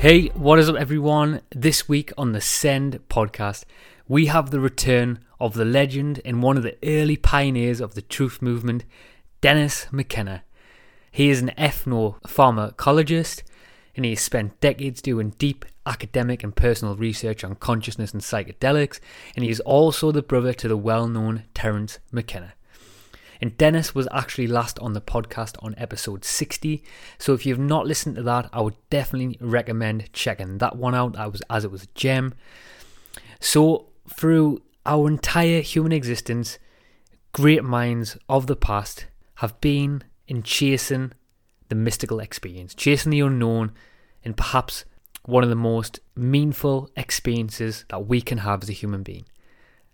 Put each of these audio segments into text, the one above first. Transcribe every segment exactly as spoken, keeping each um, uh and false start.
Hey, what is up everyone? This week on the Ascend Podcast, we have the return of the legend and one of the early pioneers of the truth movement, Dennis McKenna. He is an ethno-pharmacologist and he has spent decades doing deep academic and personal research on consciousness and psychedelics, and he is also the brother to the well-known Terence McKenna. And Dennis was actually last on the podcast on episode sixty, so if you've not listened to that, I would definitely recommend checking that one out as it was a gem. So through our entire human existence, great minds of the past have been in chasing the mystical experience, chasing the unknown, and perhaps one of the most meaningful experiences that we can have as a human being,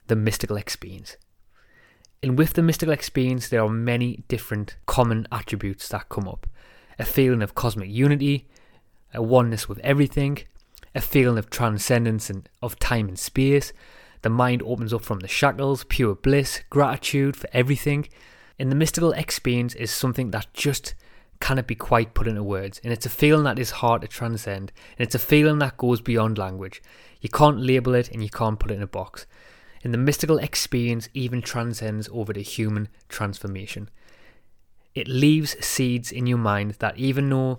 the mystical experience. And with the mystical experience, there are many different common attributes that come up. A feeling of cosmic unity, a oneness with everything, a feeling of transcendence and of time and space. The mind opens up from the shackles, pure bliss, gratitude for everything. And the mystical experience is something that just cannot be quite put into words. And it's a feeling that is hard to transcend. And it's a feeling that goes beyond language. You can't label it and you can't put it in a box. And the mystical experience even transcends over the human transformation. It leaves seeds in your mind that even though,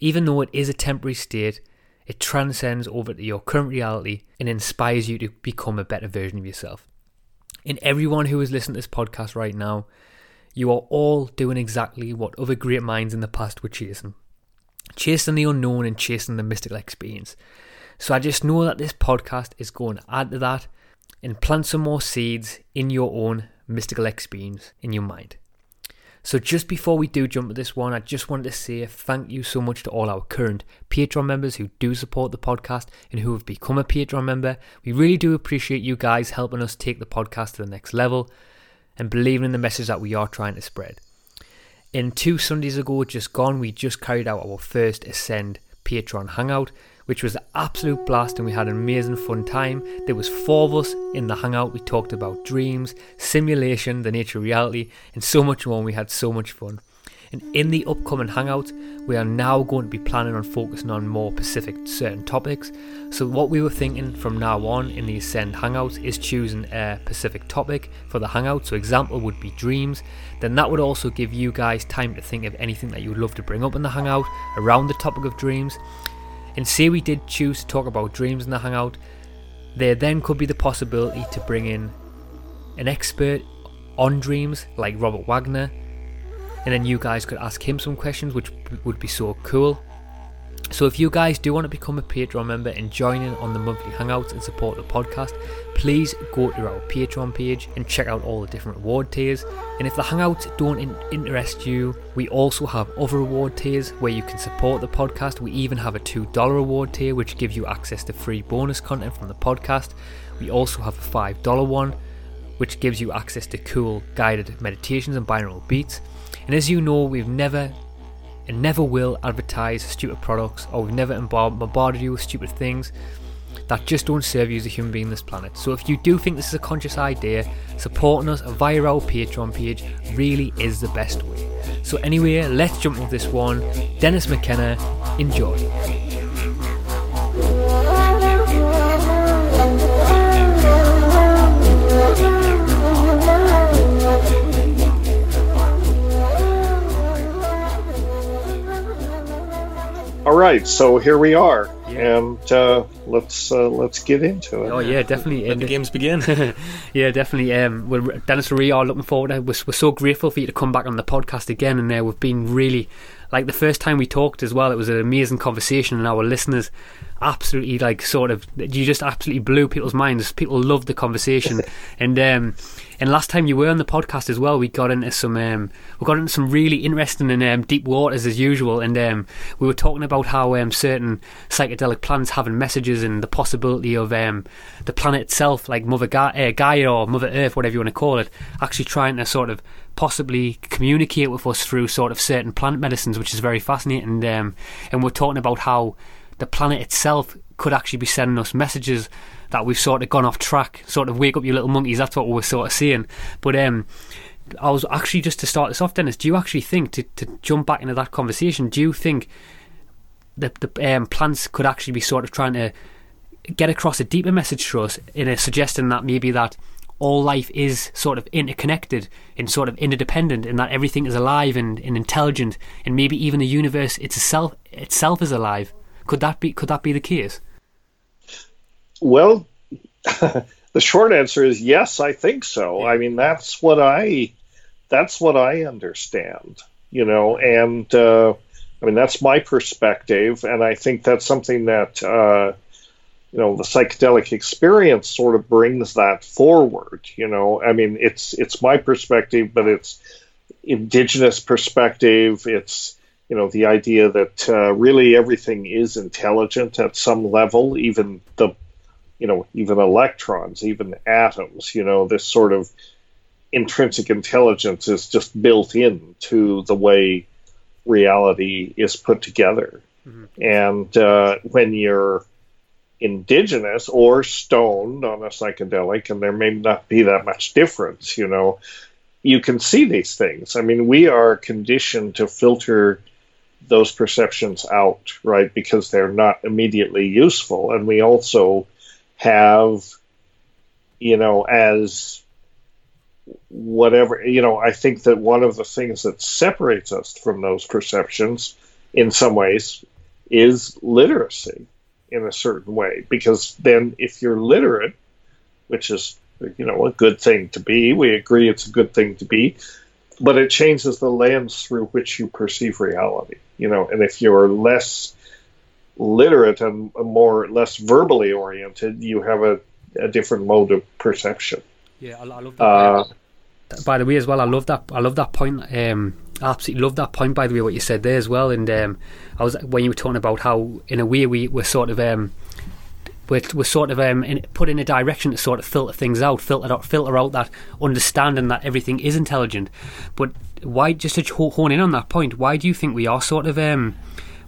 even though it is a temporary state, it transcends over to your current reality and inspires you to become a better version of yourself. And everyone who is listening to this podcast right now, you are all doing exactly what other great minds in the past were chasing. Chasing the unknown and chasing the mystical experience. So I just know that this podcast is going to add to that and plant some more seeds in your own mystical experience in your mind. So just before we do jump at this one, I just wanted to say thank you so much to all our current Patreon members who do support the podcast and who have become a Patreon member. We really do appreciate you guys helping us take the podcast to the next level and believing in the message that we are trying to spread. In two Sundays ago, just gone, we just carried out our first Ascend Patreon Hangout, which was an absolute blast, and we had an amazing fun time. There was four of us in the hangout. We talked about dreams, simulation, the nature of reality, and so much more. We had so much fun. And in the upcoming hangouts, we are now going to be planning on focusing on more specific certain topics. So what we were thinking from now on in the Ascend hangouts is choosing a specific topic for the hangout. So example would be dreams. Then that would also give you guys time to think of anything that you would love to bring up in the hangout around the topic of dreams. And say we did choose to talk about dreams in the hangout, there then could be the possibility to bring in an expert on dreams like Robert Wagner, and then you guys could ask him some questions, which would be so cool. So if you guys do want to become a Patreon member and join in on the monthly hangouts and support the podcast, please go to our Patreon page and check out all the different reward tiers. And if the hangouts don't in- interest you, we also have other reward tiers where you can support the podcast. We even have a two dollars reward tier, which gives you access to free bonus content from the podcast. We also have a five dollars one, which gives you access to cool guided meditations and binaural beats. And as you know, we've never... and never will advertise stupid products, or we've never bombarded you with stupid things that just don't serve you as a human being on this planet. So if you do think this is a conscious idea, supporting us via our Patreon page really is the best way. So anyway, let's jump into this one. Dennis McKenna, enjoy. All right, so here we are, yeah. and uh, let's uh, let's get into it. Oh yeah, definitely. Let the games begin. yeah, definitely. Um, we're, Dennis, we are looking forward to it. We're, we're so grateful for you to come back on the podcast again, and uh, we've been really, like the first time we talked as well, it was an amazing conversation, and our listeners absolutely, like, sort of, you just absolutely blew people's minds. People loved the conversation, and um, And last time you were on the podcast as well, we got into some um, we got into some really interesting and um, deep waters as usual. And um, we were talking about how um, certain psychedelic plants having messages and the possibility of um, the planet itself, like Mother Ga- uh, Gaia or Mother Earth, whatever you want to call it, actually trying to sort of possibly communicate with us through sort of certain plant medicines, which is very fascinating. And um, and we're talking about how the planet itself could actually be sending us messages that we've sort of gone off track, sort of wake up you little monkeys, that's what we were sort of saying. But um, I was actually, just to start this off, Dennis, do you actually think, to, to jump back into that conversation, do you think that the um, plants could actually be sort of trying to get across a deeper message to us, in a suggesting that maybe that all life is sort of interconnected and sort of interdependent, and that everything is alive and, and intelligent, and maybe even the universe itself itself is alive? Could that be could that be the case? Well, the short answer is yes, I think so. I mean, that's what I that's what I understand, you know, and uh, I mean, that's my perspective. And I think that's something that, uh, you know, the psychedelic experience sort of brings that forward. You know, I mean, it's it's my perspective, but it's indigenous perspective. It's, you know, the idea that uh, really everything is intelligent at some level, even the, you know, even electrons, even atoms. You know, this sort of intrinsic intelligence is just built into the way reality is put together. Mm-hmm. And uh, when you're indigenous or stoned on a psychedelic, and there may not be that much difference, you know, you can see these things. I mean, we are conditioned to filter those perceptions out, right? Because they're not immediately useful. And we also have, you know, as whatever, you know, I think that one of the things that separates us from those perceptions in some ways is literacy in a certain way. Because then if you're literate, which is, you know, a good thing to be, we agree it's a good thing to be, but it changes the lens through which you perceive reality, you know. And if you're less literate and more less verbally oriented, you have a, a different mode of perception. Yeah, I, I love that. Uh, by the way, as well, I love that. I love that point. Um, I absolutely love that point. By the way, what you said there as well, and um, I was when you were talking about how, in a way, we were sort of. Um, We're, we're sort of um, in, put in a direction to sort of filter things out, filter out, filter out that understanding that everything is intelligent. But why, just to hone in on that point, why do you think we are sort of um,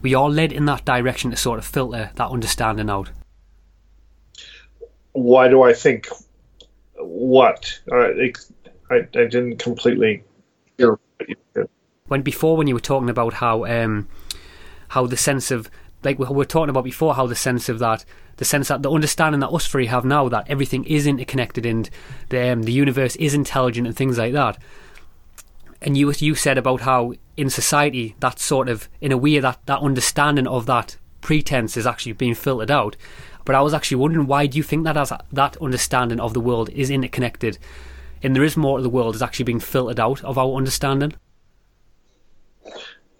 we are led in that direction to sort of filter that understanding out? Why do I think what? Uh, it, I, I didn't completely hear. When before, when you were talking about how um, how the sense of, like we were talking about before, how the sense of that, the sense that the understanding that us three have now, that everything is interconnected and the um, the universe is intelligent and things like that. And you you said about how in society that sort of, in a way, that, that understanding of that pretense is actually being filtered out. But I was actually wondering, why do you think that as that understanding of the world is interconnected and there is more to the world is actually being filtered out of our understanding?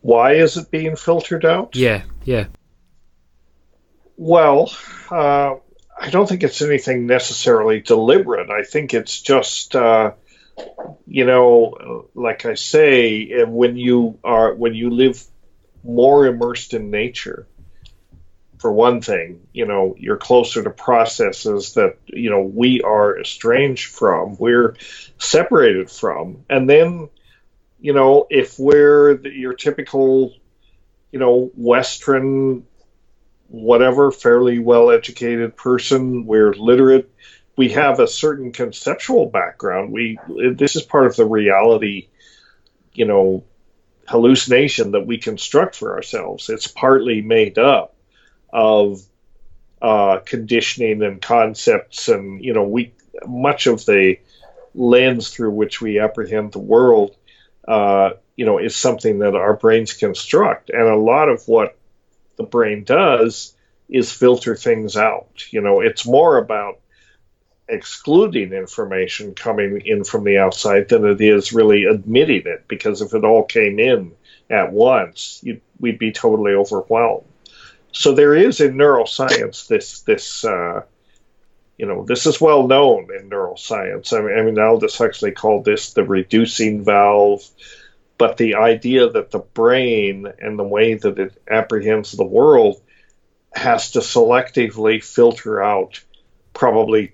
Why is it being filtered out? Yeah, yeah. Well, uh, I don't think it's anything necessarily deliberate. I think it's just, uh, you know, like I say, when you are when you live more immersed in nature, for one thing, you know, you're closer to processes that, you know, we are estranged from, we're separated from. And then, you know, if we're the, your typical, you know, Western, whatever, fairly well-educated person, we're literate, we have a certain conceptual background. We this is part of the reality, you know, hallucination that we construct for ourselves. It's partly made up of uh, conditioning and concepts, and, you know, we much of the lens through which we apprehend the world, uh, you know, is something that our brains construct, and a lot of what the brain does is filter things out. You know, it's more about excluding information coming in from the outside than it is really admitting it, because if it all came in at once, you, we'd be totally overwhelmed. So there is in neuroscience this this uh, you know, this is well known in neuroscience. I mean, I mean, Aldous Huxley called this the reducing valve, but the idea that the brain and the way that it apprehends the world has to selectively filter out probably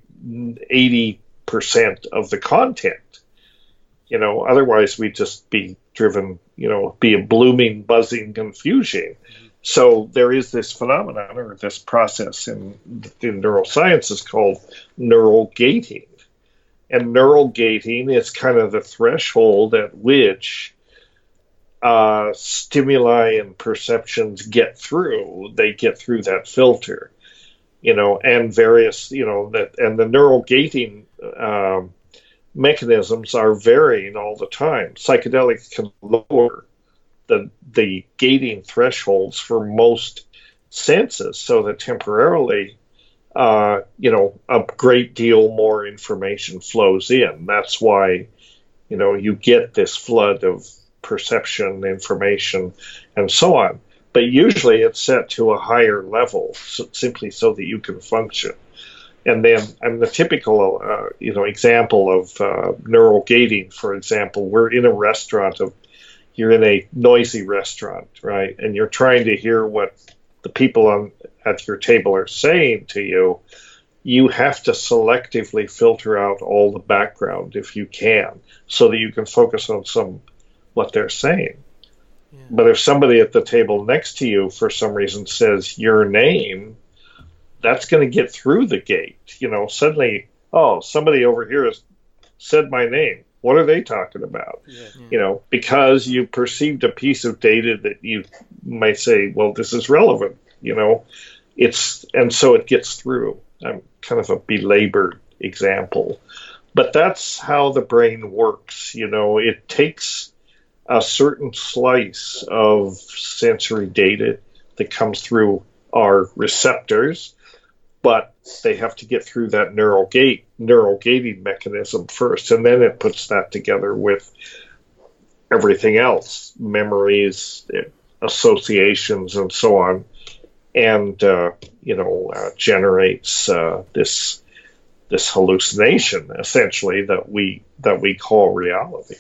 eighty percent of the content. You know, otherwise we'd just be driven, you know, be a blooming, buzzing confusion. So there is this phenomenon or this process in, in neuroscience is called neural gating. And neural gating is kind of the threshold at which uh, stimuli and perceptions get through. They get through that filter, you know, and various, you know, that and the neural gating uh, mechanisms are varying all the time. Psychedelics can lower The, the gating thresholds for most senses, so that temporarily, uh, you know, a great deal more information flows in. That's why, you know, you get this flood of perception, information, and so on. But usually it's set to a higher level, so, simply so that you can function. And then, I mean, the typical, uh, you know, example of uh, neural gating, for example, we're in a restaurant of You're in a noisy restaurant, right? And you're trying to hear what the people on at your table are saying to you. You have to selectively filter out all the background if you can, so that you can focus on some what they're saying. Yeah. But if somebody at the table next to you, for some reason, says your name, that's going to get through the gate. You know, suddenly, oh, somebody over here has said my name. What are they talking about? Yeah. You know, because you perceived a piece of data that you might say, well, this is relevant, you know, it's, and so it gets through. I'm kind of a belabored example, but that's how the brain works. You know, it takes a certain slice of sensory data that comes through our receptors, but they have to get through that neural gate, neural gating mechanism first, and then it puts that together with everything else, memories, associations, and so on, and uh, you know uh, generates uh, this this hallucination essentially that we that we call reality.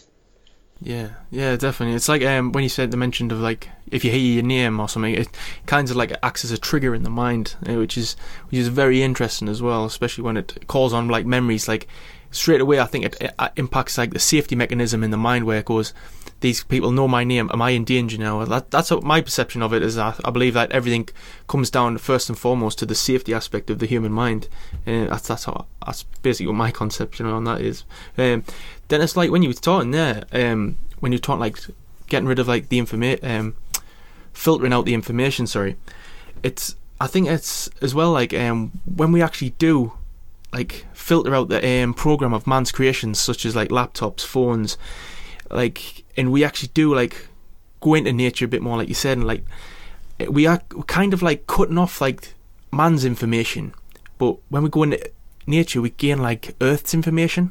Yeah, yeah, definitely. It's like um, when you said the mention of like if you hear your name or something, it kind of like acts as a trigger in the mind, uh, which is which is very interesting as well, especially when it calls on like memories. Like straight away, I think it, it impacts like the safety mechanism in the mind where it goes, these people know my name. Am I in danger now? That, that's what my perception of it is. I, I believe that everything comes down first and foremost to the safety aspect of the human mind, and uh, that's that's how that's basically what my conception on that is. Um, Then it's like when you were talking there, um, when you're talking like getting rid of like the information, um, filtering out the information. Sorry, it's I think it's as well like um, when we actually do like filter out the um, program of man's creations, such as like laptops, phones, like, and we actually do like go into nature a bit more, like you said, and like we are kind of like cutting off like man's information, but when we go into nature, we gain like Earth's information.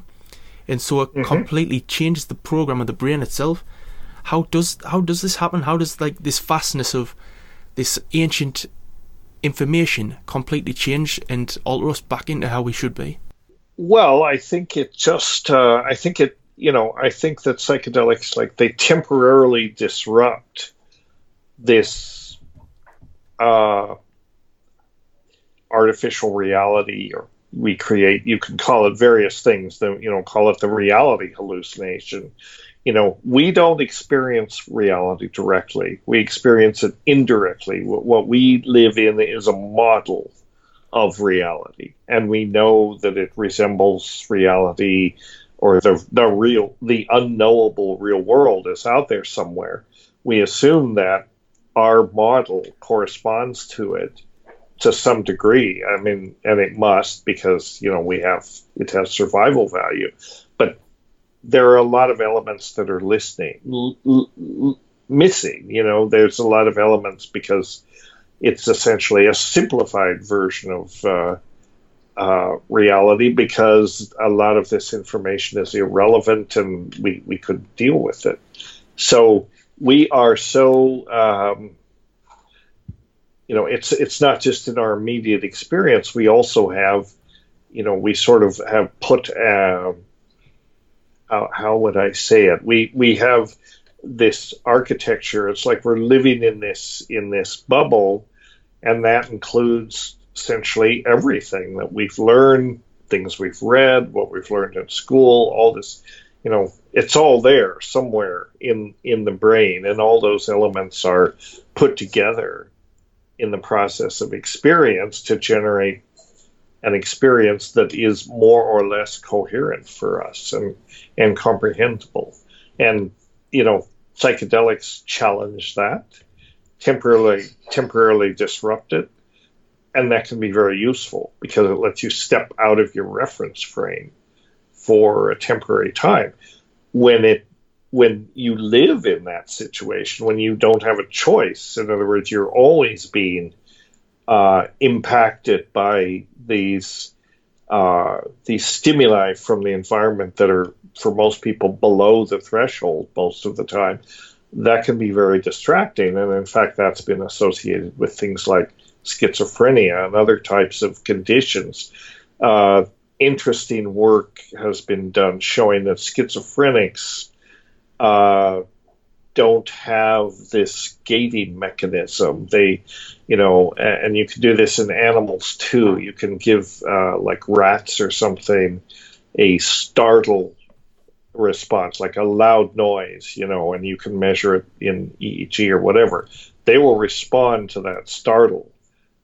And so it mm-hmm. completely changes the program of the brain itself. How does how does this happen? How does like this vastness of this ancient information completely change and alter us back into how we should be? Well, I think it just uh, I think it you know I think that psychedelics like they temporarily disrupt this uh, artificial reality or. We create, you can call it various things, the, you know, call it the reality hallucination. You know, we don't experience reality directly. We experience it indirectly. What we live in is a model of reality. And we know that it resembles reality or the, the real, the unknowable real world is out there somewhere. We assume that our model corresponds to it. To some degree, I mean, and it must because, you know, we have, it has survival value. But there are a lot of elements that are listening, l- l- missing, you know, there's a lot of elements because it's essentially a simplified version of uh, uh, reality because a lot of this information is irrelevant and we, we couldn't deal with it. So we are so... Um, You know, it's it's not just in our immediate experience. We also have you know, we sort of have put, uh, how, how would I say it? We, we have this architecture. It's like we're living in this, in this bubble, and that includes essentially everything that we've learned, things we've read, what we've learned in school, all this, you know, it's all there somewhere in, in the brain, and all those elements are put together in the process of experience to generate an experience that is more or less coherent for us and, and comprehensible. And, you know, psychedelics challenge that, temporarily, temporarily disrupt it. And that can be very useful because it lets you step out of your reference frame for a temporary time. When it, when you live in that situation, when you don't have a choice, in other words, you're always being uh, impacted by these uh, these stimuli from the environment that are, for most people, below the threshold most of the time, that can be very distracting. And in fact, that's been associated with things like schizophrenia and other types of conditions. Uh, interesting work has been done showing that schizophrenics Uh, don't have this gating mechanism. They, you know, and you can do this in animals too. You can give uh, like rats or something a startle response, like a loud noise, you know, and you can measure it in E E G or whatever. They will respond to that startle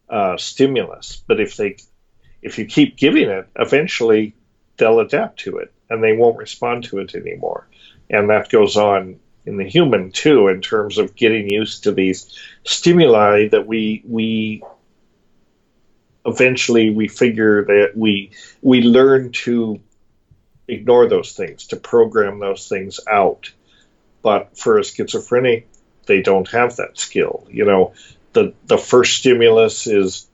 uh, stimulus. But if they, if you keep giving it, eventually they'll adapt to it and they won't respond to it anymore. And that goes on in the human too, in terms of getting used to these stimuli that we we eventually we figure that we we learn to ignore those things, to program those things out. But for a schizophrenic, they don't have that skill. You know, the the first stimulus is,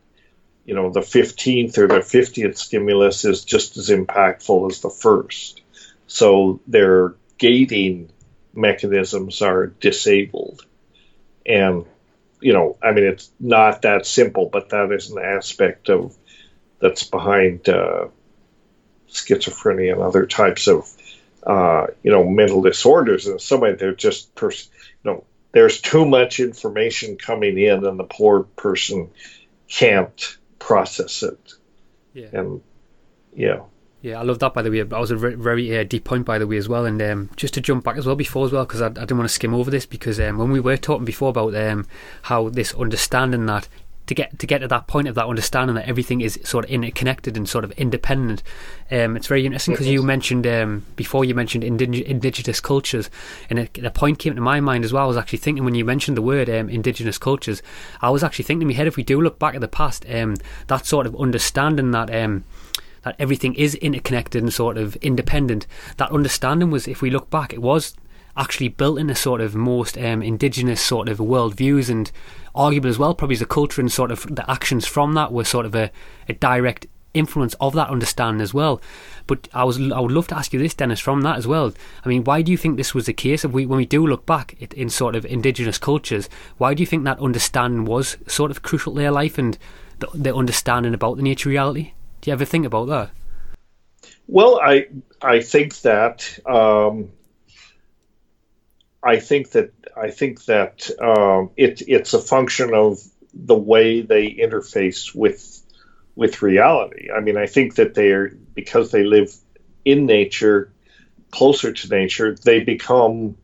you know, the fifteenth or the fiftieth stimulus is just as impactful as the first. So they're gating mechanisms are disabled. And, you know, I mean, it's not that simple, but that is an aspect of that's behind uh, schizophrenia and other types of, uh, you know, mental disorders. In some way, they're just, pers- you know, there's too much information coming in and the poor person can't process it. Yeah. And, yeah. Yeah, I love that, by the way. That was a very, very uh, deep point, by the way, as well. And um, just to jump back as well before as well, because I, I didn't want to skim over this, because um, when we were talking before about um, how this understanding that, to get to get to that point of that understanding that everything is sort of interconnected and sort of independent, um, it's very interesting because you mentioned, um, before you mentioned indig- indigenous cultures, and it, a point came to my mind as well. I was actually thinking when you mentioned the word um, indigenous cultures, I was actually thinking in my head, if we do look back at the past, um, that sort of understanding that... Um, that everything is interconnected and sort of independent, that understanding was, if we look back, it was actually built in a sort of most um, indigenous sort of worldviews, and arguable as well, probably as a culture, and sort of the actions from that were sort of a, a direct influence of that understanding as well. But I was I would love to ask you this, Dennis, from that as well. I mean, why do you think this was the case? If we, when we do look back at, in sort of indigenous cultures, why do you think that understanding was sort of crucial to their life and the, the understanding about the nature of reality? Do you ever think about that? Well, I I think that um, I think that I think that um, it it's a function of the way they interface with with reality. I mean, I think that they are, because they live in nature, closer to nature, they become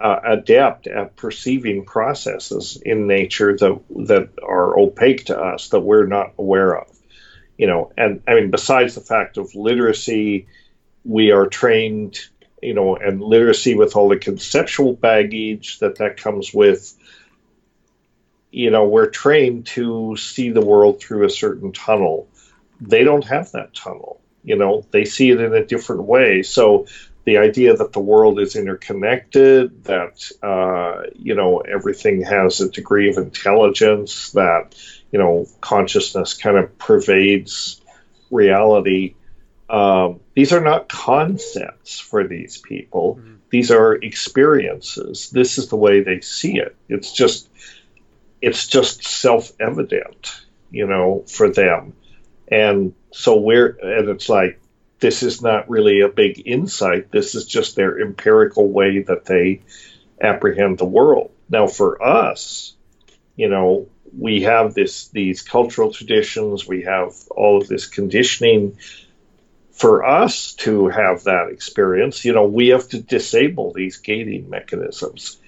uh, adept at perceiving processes in nature that that are opaque to us, that we're not aware of. You know, and I mean, besides the fact of literacy, we are trained, you know, and literacy with all the conceptual baggage that that comes with, you know, we're trained to see the world through a certain tunnel. They don't have that tunnel, you know, they see it in a different way. So the idea that the world is interconnected, that, uh, you know, everything has a degree of intelligence, that, you know, consciousness kind of pervades reality. Um, these are not concepts for these people. Mm-hmm. These are experiences. This is the way they see it. It's just, it's just self-evident, you know, for them. And So we're, and it's like, this is not really a big insight. This is just their empirical way that they apprehend the world. Now for us, you know, we have this, these cultural traditions, we have all of this conditioning. For us to have that experience, you know, we have to disable these gating mechanisms.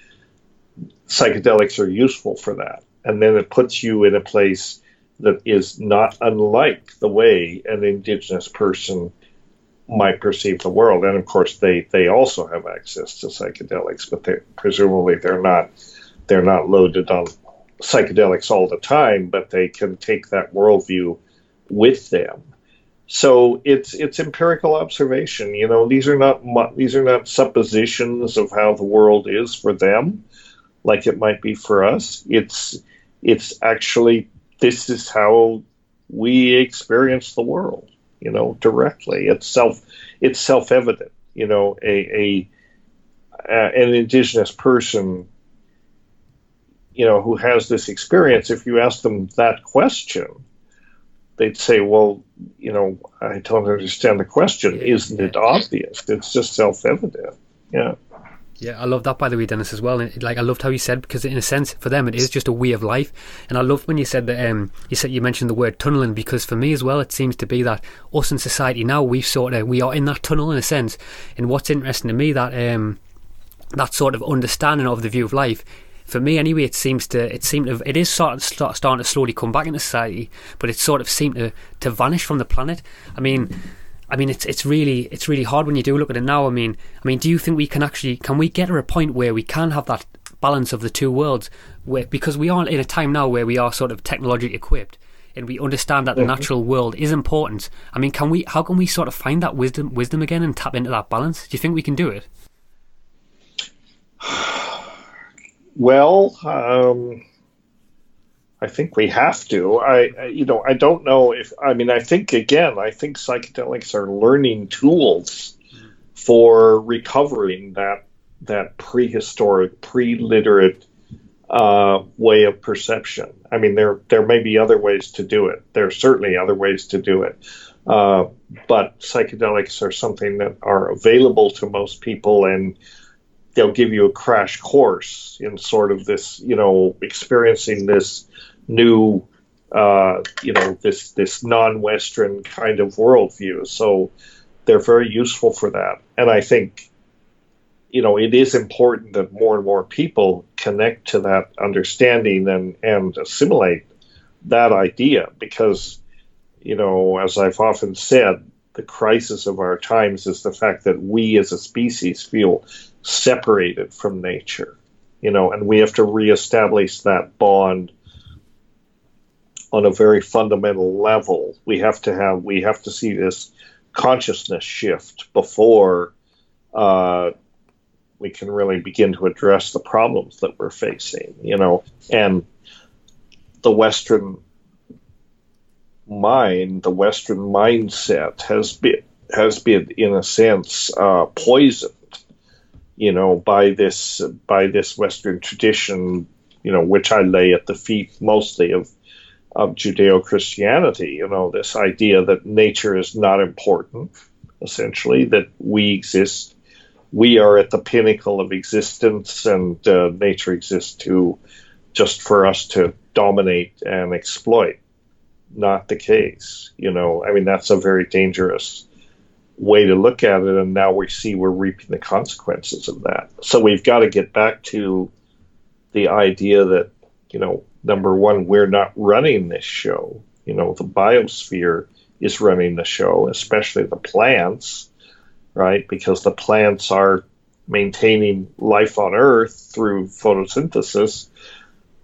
Psychedelics are useful for that. And then it puts you in a place that is not unlike the way an indigenous person might perceive the world. And of course, they, they also have access to psychedelics, but they, presumably they're not they're not loaded on psychedelics all the time, but they can take that worldview with them. So it's it's empirical observation. You know, these are not these are not suppositions of how the world is for them, like it might be for us. It's it's actually, this is how we experience the world, you know, directly. It's self it's self-evident. You know, a, a, a an indigenous person, you know, who has this experience, if you ask them that question, they'd say, well, you know, I don't understand the question. Yeah, Isn't yeah. it obvious? It's just self-evident. Yeah. Yeah, I love that, by the way, Dennis, as well. And, like, I loved how you said, because in a sense, for them, it is just a way of life. And I loved when you said that, um, you said you mentioned the word tunnelling, because for me as well, it seems to be that us in society now, we've sort of, we are in that tunnel in a sense. And what's interesting to me, that um, that sort of understanding of the view of life, for me, anyway, it seems to it seemed to it is sort of start, starting to slowly come back into society, but it sort of seemed to, to vanish from the planet. I mean, I mean, it's it's really it's really hard when you do look at it now. I mean, I mean, do you think we can actually can we get to a point where we can have that balance of the two worlds, where, because we are in a time now where we are sort of technologically equipped and we understand that the natural world is important. I mean, can we? How can we sort of find that wisdom wisdom again and tap into that balance? Do you think we can do it? Well, um, I think we have to. I, you know, I don't know if, I mean, I think, again, I think psychedelics are learning tools for recovering that that prehistoric, pre-literate uh, way of perception. I mean, there there may be other ways to do it. There are certainly other ways to do it. Uh, but psychedelics are something that are available to most people, and they'll give you a crash course in sort of this, you know, experiencing this new, uh, you know, this this non-Western kind of worldview. So they're very useful for that. And I think, you know, it is important that more and more people connect to that understanding and, and assimilate that idea because, you know, as I've often said, the crisis of our times is the fact that we as a species feel separated from nature, you know, and we have to reestablish that bond on a very fundamental level. We have to have, we have to see this consciousness shift before uh, we can really begin to address the problems that we're facing, you know, and the Western mind, the Western mindset has been, has been in a sense uh, poisoned, you know, by this by this Western tradition, you know, which I lay at the feet mostly of of Judeo-Christianity, you know, this idea that nature is not important, essentially, that we exist, we are at the pinnacle of existence, and uh, nature exists to just for us to dominate and exploit. Not the case, you know, I mean, that's a very dangerous way to look at it, and now we see we're reaping the consequences of that. So we've got to get back to the idea that, you know, number one, we're not running this show. You know, the biosphere is running the show, especially the plants, right? Because the plants are maintaining life on Earth through photosynthesis.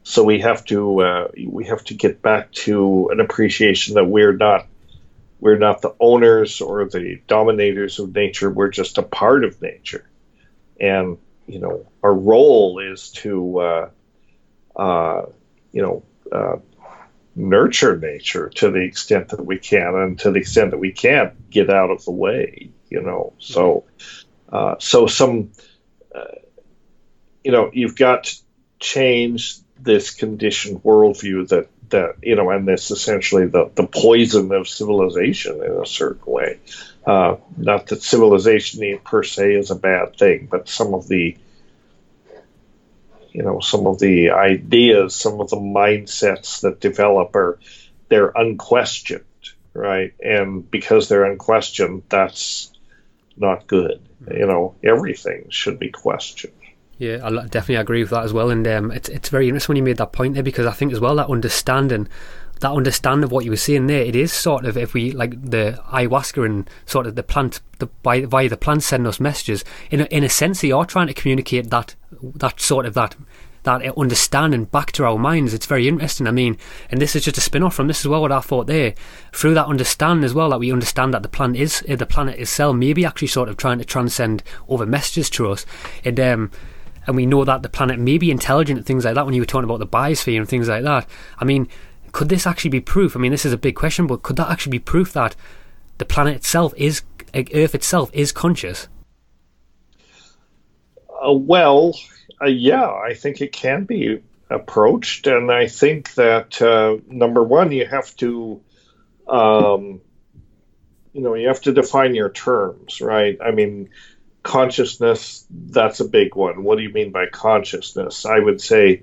So we have to uh, we have to get back to an appreciation that we're not We're not the owners or the dominators of nature. We're just a part of nature. And, you know, our role is to, uh, uh, you know, uh, nurture nature to the extent that we can. And to the extent that we can't, get out of the way, you know. So, uh, so some, uh, you know, you've got to change this conditioned worldview that that, you know, and that's essentially the, the poison of civilization in a certain way. Uh, not that civilization per se is a bad thing, but some of the, you know, some of the ideas, some of the mindsets that develop are, they're unquestioned, right? And because they're unquestioned, that's not good. You know, everything should be questioned. Yeah, I definitely agree with that as well. And um, it's it's very interesting when you made that point there, because I think as well that understanding, that understanding of what you were saying there, it is sort of, if we like the ayahuasca and sort of the plant, the by via the plant sending us messages. In a, in a sense, they are trying to communicate that that sort of that. that understanding back to our minds. It's very interesting. I mean, and this is just a spin-off from this as well, what I thought there, through that understanding as well, that we understand that the planet is the planet itself maybe actually sort of trying to transcend over messages to us, and um, and we know that the planet may be intelligent and things like that. When you were talking about the biosphere and things like that, I mean, could this actually be proof? I mean, this is a big question, but could that actually be proof that the planet itself is, Earth itself is conscious? Uh, well... Uh, yeah, I think it can be approached, and I think that uh, number one, you have to, um, you know, you have to define your terms, right? I mean, consciousness—that's a big one. What do you mean by consciousness? I would say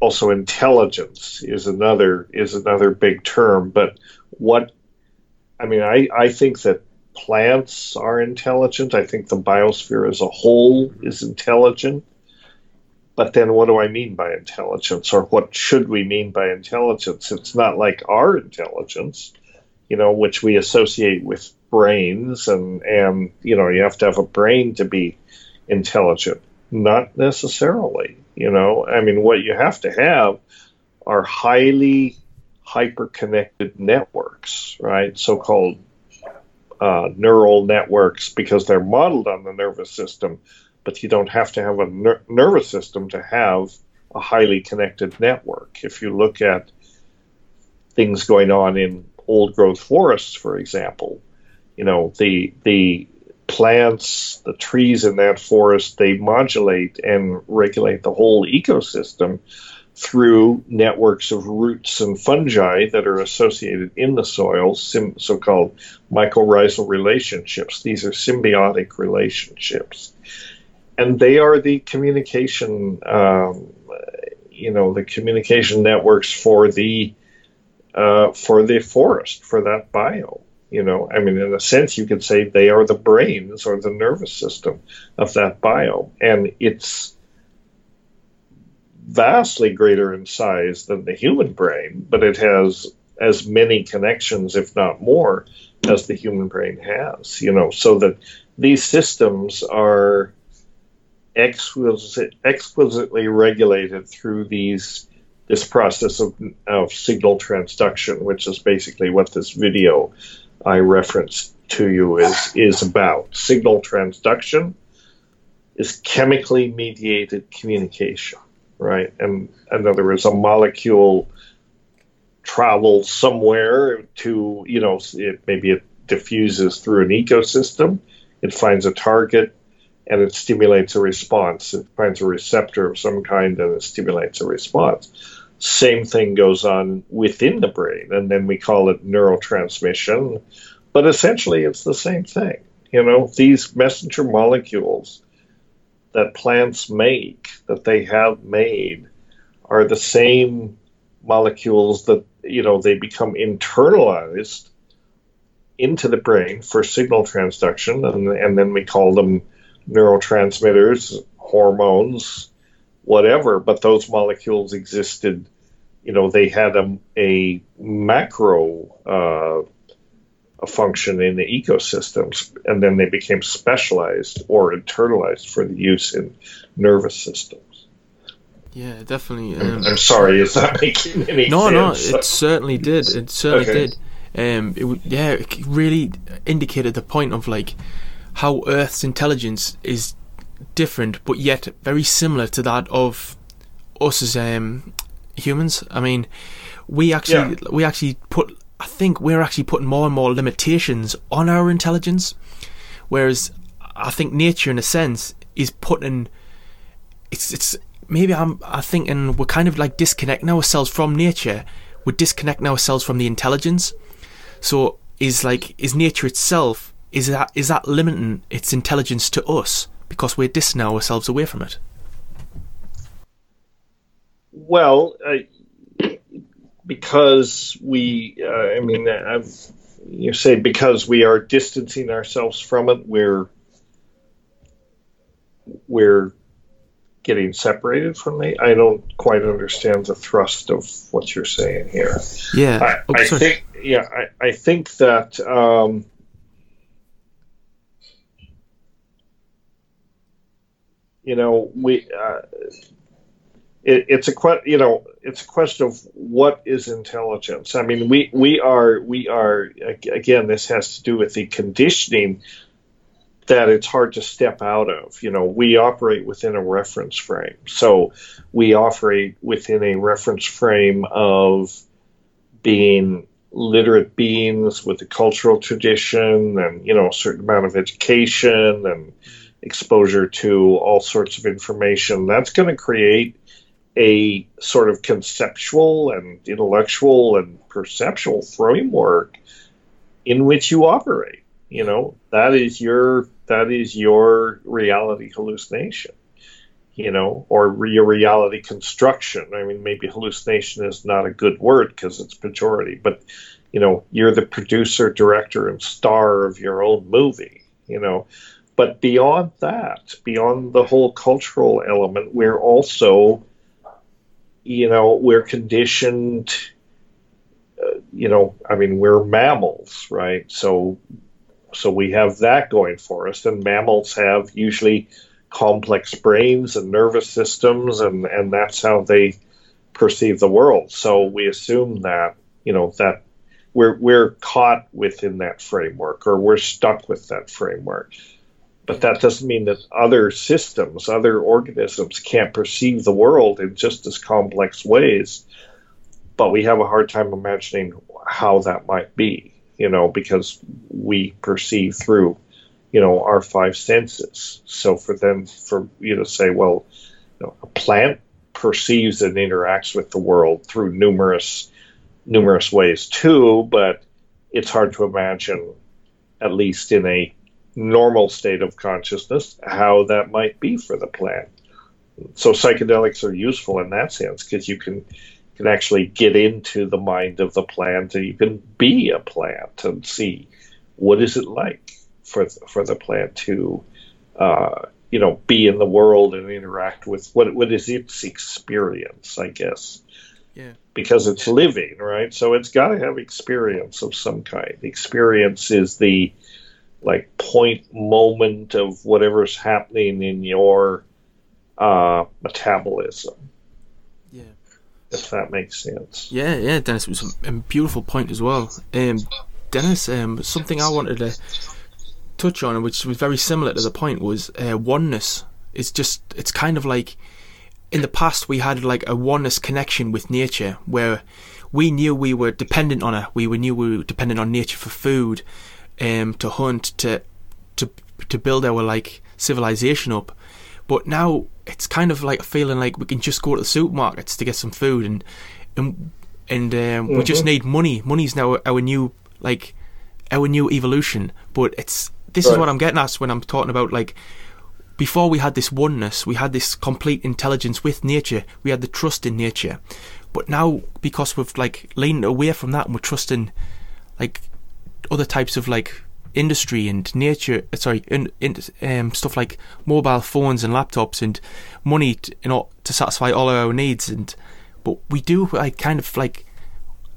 also intelligence is another is another big term. But what? I mean, I, I think that plants are intelligent. I think the biosphere as a whole is intelligent. But then what do I mean by intelligence, or what should we mean by intelligence? It's not like our intelligence, you know, which we associate with brains, and, and you know, you have to have a brain to be intelligent. Not necessarily, you know. I mean, what you have to have are highly hyper-connected networks, right, so-called uh, neural networks, because they're modeled on the nervous system. But you don't have to have a ner- nervous system to have a highly connected network. If you look at things going on in old growth forests, for example, you know, the the plants, the trees in that forest, they modulate and regulate the whole ecosystem through networks of roots and fungi that are associated in the soil, sim- so-called mycorrhizal relationships. These are symbiotic relationships. And they are the communication, um, you know, the communication networks for the uh, for the forest, for that bio. You know, I mean, in a sense, you could say they are the brains or the nervous system of that bio, and it's vastly greater in size than the human brain, but it has as many connections, if not more, as the human brain has. You know, so that these systems are Exquisite, exquisitely regulated through these this process of, of signal transduction, which is basically what this video I referenced to you is is about. Signal transduction is chemically mediated communication, right? And in other words, a molecule travels somewhere to, you know, it, maybe it diffuses through an ecosystem, it finds a target, and it stimulates a response. It finds a receptor of some kind, and it stimulates a response. Same thing goes on within the brain, and then we call it neurotransmission. But essentially, it's the same thing. You know, these messenger molecules that plants make, that they have made, are the same molecules that, you know, they become internalized into the brain for signal transduction, and, and then we call them neurotransmitters, hormones, whatever. But those molecules existed, you know, they had a, a macro uh, a function in the ecosystems, and then they became specialized or internalized for the use in nervous systems. Yeah, definitely. Um, I'm sorry, is that making any no, sense? No, no, it certainly did. It certainly okay. did. Um, it, yeah, it really indicated the point of, like, how Earth's intelligence is different, but yet very similar to that of us as um, humans. I mean, we actually yeah. we actually put. I think we're actually putting more and more limitations on our intelligence, whereas I think nature, in a sense, is putting. It's it's maybe I'm I thinking we're kind of like disconnecting ourselves from nature we're disconnecting ourselves from the intelligence. So is like is nature itself, is that is that limiting its intelligence to us because we're distancing ourselves away from it? Well, uh, because we, uh, I mean, I've, you say because we are distancing ourselves from it, we're we're getting separated from it. I don't quite understand the thrust of what you're saying here. Yeah, I, I think yeah, I, I think that um, you know we. Uh, It, it's a que- you know, it's a question of what is intelligence. I mean, we, we are we are again. This has to do with the conditioning that it's hard to step out of. You know, we operate within a reference frame, so we operate within a reference frame of being literate beings with a cultural tradition, and you know, a certain amount of education and exposure to all sorts of information. That's going to create a sort of conceptual and intellectual and perceptual framework in which you operate. You know, that is your that is your reality hallucination, you know, or your reality construction. I mean, maybe hallucination is not a good word because it's pejorative, but, you know, you're the producer, director, and star of your own movie, you know. But beyond that, beyond the whole cultural element, we're also... You know, we're conditioned, uh, you know, I mean, we're mammals, right? So so we have that going for us. And mammals have usually complex brains and nervous systems, and, and that's how they perceive the world. So we assume that, you know, that we're we're caught within that framework, or we're stuck with that framework. But that doesn't mean that other systems, other organisms can't perceive the world in just as complex ways. But we have a hard time imagining how that might be, you know, because we perceive through, you know, our five senses. So for them, for you to say, well, you know, a plant perceives and interacts with the world through numerous, numerous ways too, but it's hard to imagine, at least in a normal state of consciousness, how that might be for the plant. So psychedelics are useful in that sense, because you can can actually get into the mind of the plant, and you can be a plant and see what is it like for for the plant to uh, you know, be in the world and interact with what what is its experience, I guess. Yeah. Because it's living, right? So it's got to have experience of some kind. Experience is the like point moment of whatever's happening in your uh, metabolism. Yeah. If that makes sense. Yeah, yeah, Dennis, it was a beautiful point as well. Um, Dennis, um, something I wanted to touch on, which was very similar to the point, was uh, oneness. It's just, it's kind of like, in the past we had like a oneness connection with nature, where we knew we were dependent on her, we knew we were dependent on nature for food, Um, to hunt, to to to build our like civilization up. But now it's kind of like feeling like we can just go to the supermarkets to get some food, and and and um, mm-hmm. we just need money. Money's now our new like our new evolution. But it's this right. is what I'm getting at when I'm talking about, like, before we had this oneness, we had this complete intelligence with nature, we had the trust in nature. But now, because we've like leaned away from that and we're trusting like other types of like industry and nature, sorry, in, in, um, stuff like mobile phones and laptops and money to, you know, to satisfy all our needs. And but we do like kind of like,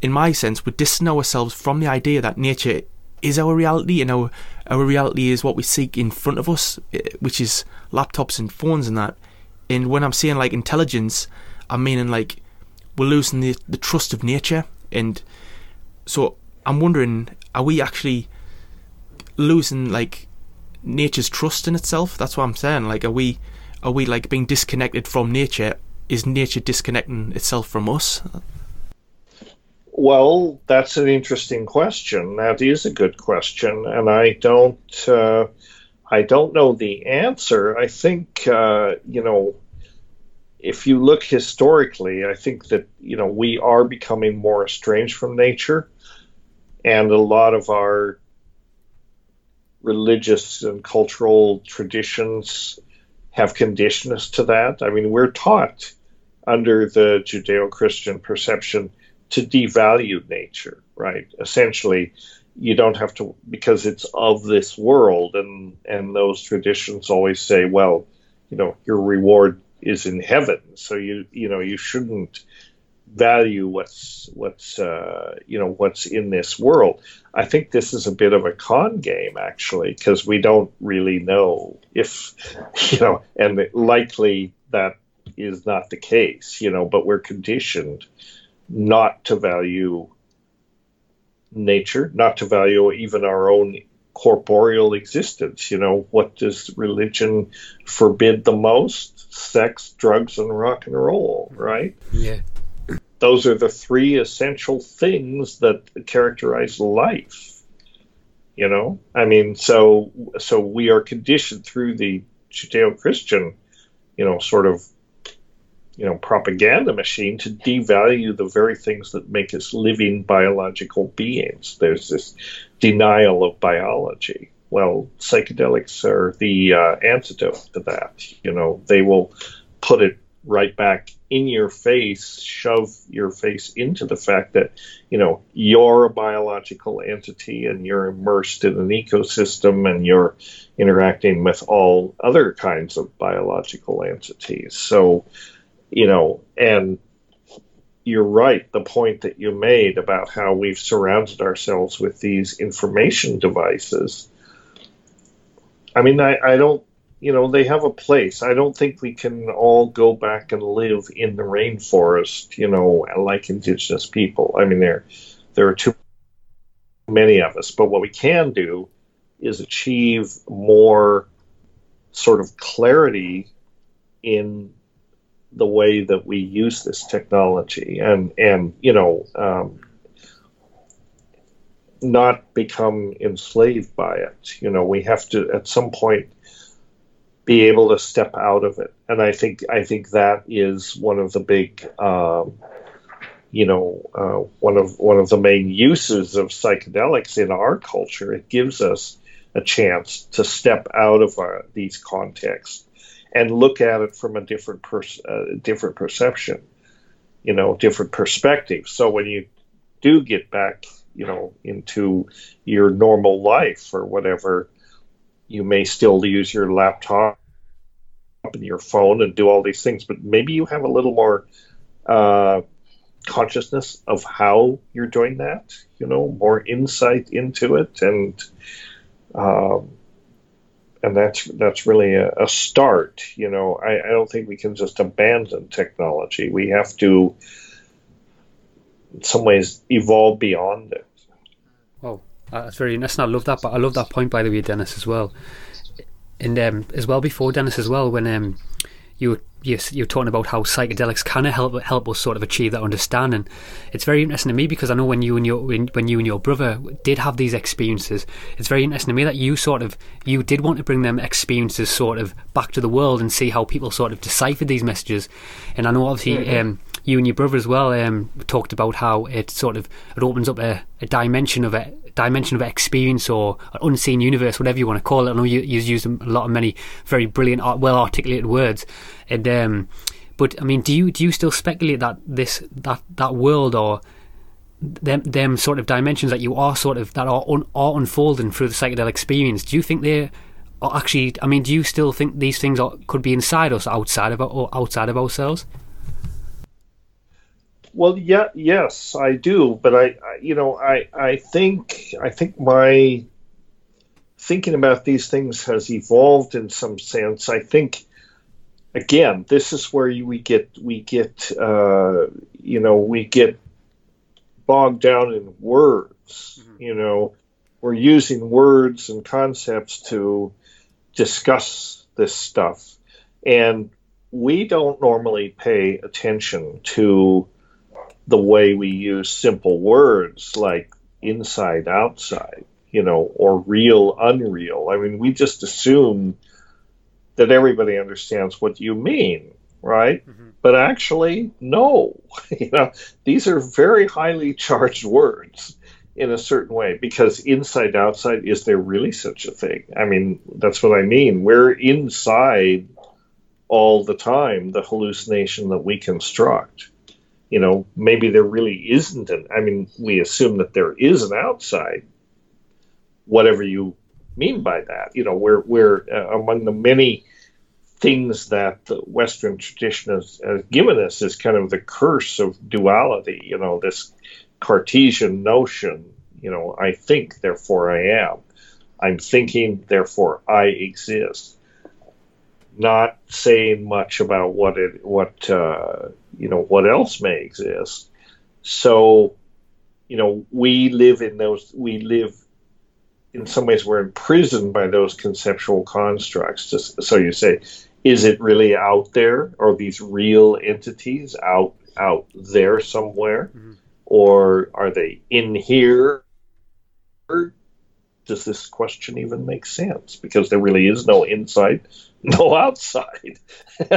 in my sense, we distance ourselves from the idea that nature is our reality, and our our reality is what we seek in front of us, which is laptops and phones and that. And when I'm saying like intelligence, I'm meaning like we're losing the the trust of nature, and so I'm wondering, are we actually losing like nature's trust in itself? That's what I'm saying. Like, are we, are we like being disconnected from nature? Is nature disconnecting itself from us? Well, that's an interesting question. That is a good question, and I don't, uh, I don't know the answer. I think uh, you know, if you look historically, I think that, you know, we are becoming more estranged from nature, and a lot of our religious and cultural traditions have conditioned us to that. I mean, we're taught under the Judeo-Christian perception to devalue nature, right? Essentially, you don't have to, because it's of this world, and, and those traditions always say, well, you know, your reward is in heaven, so you you know you shouldn't value what's what's uh, you know what's in this world. I think this is a bit of a con game, actually, because we don't really know if you know, and likely that is not the case, you know. But we're conditioned not to value nature, not to value even our own corporeal existence. You know, what does religion forbid the most? Sex, drugs, and rock and roll, right? Yeah. Those are the three essential things that characterize life, you know? I mean, so so we are conditioned through the Judeo-Christian, you know, sort of, you know, propaganda machine to devalue the very things that make us living biological beings. There's this denial of biology. Well, psychedelics are the uh, antidote to that. You know, they will put it right back in your face, shove your face into the fact that, you know, you're a biological entity and you're immersed in an ecosystem and you're interacting with all other kinds of biological entities. So, you know, and you're right, the point that you made about how we've surrounded ourselves with these information devices. I mean, I, I don't, you know, they have a place. I don't think we can all go back and live in the rainforest, you know, like indigenous people. I mean, there, there are too many of us. But what we can do is achieve more sort of clarity in the way that we use this technology, and, and you know, um, not become enslaved by it. You know, we have to, at some point, be able to step out of it. And I think, I think that is one of the big, um, you know, uh, one of, one of the main uses of psychedelics in our culture. It gives us a chance to step out of our, these contexts, and look at it from a different pers- uh, different perception, you know, different perspective. So when you do get back, you know, into your normal life or whatever, you may still use your laptop and your phone and do all these things, but maybe you have a little more uh, consciousness of how you're doing that, you know, more insight into it, and um And that's that's really a, a start. You know, I, I don't think we can just abandon technology. We have to, in some ways, evolve beyond it. Wow, that's very interesting. I love that. But I love that point, by the way, Dennis, as well. And um, as well before Dennis, as well, when um, you you you're talking about how psychedelics can help help us sort of achieve that understanding. It's very interesting to me, because I know when you and your when, when you and your brother did have these experiences, it's very interesting to me that you sort of you did want to bring them experiences sort of back to the world and see how people sort of deciphered these messages. And I know obviously mm-hmm. um, you and your brother as well um, talked about how it sort of it opens up a, a dimension of it. dimension of experience, or an unseen universe, whatever you want to call it. I know you, you've used a lot of many very brilliant, well articulated words, and um, but I mean, do you do you still speculate that this that that world or them them sort of dimensions that you are sort of that are un, are unfolding through the psychedelic experience? Do you think they are actually? I mean, do you still think these things are, could be inside us, outside of or outside of ourselves? Well, yeah, yes, I do, but I, I, you know, I, I think, I think my thinking about these things has evolved in some sense. I think, again, this is where we get, we get, uh, you know, we get bogged down in words. Mm-hmm. You know, we're using words and concepts to discuss this stuff, and we don't normally pay attention to the way we use simple words like inside, outside, you know, or real, unreal. I mean, we just assume that everybody understands what you mean. right? Mm-hmm. But actually, no. You know, these are very highly charged words in a certain way, because inside outside, is there really such a thing? I mean, that's what I mean. We're inside all the time, the hallucination that we construct. You know, maybe there really isn't an, I mean, we assume that there is an outside, whatever you mean by that. You know, we're, we're uh, among the many things that the Western tradition has, has given us is kind of the curse of duality, you know, this Cartesian notion, you know, I think, therefore I am. I'm thinking, therefore I exist. Not saying much about what it, what uh, you know, what else may exist. So, you know, we live in those. We live in some ways. We're imprisoned by those conceptual constructs. Just, so you say, is it really out there? Are these real entities out out there somewhere, mm-hmm. or are they in here? Does this question even make sense? Because there really is no inside, no outside, you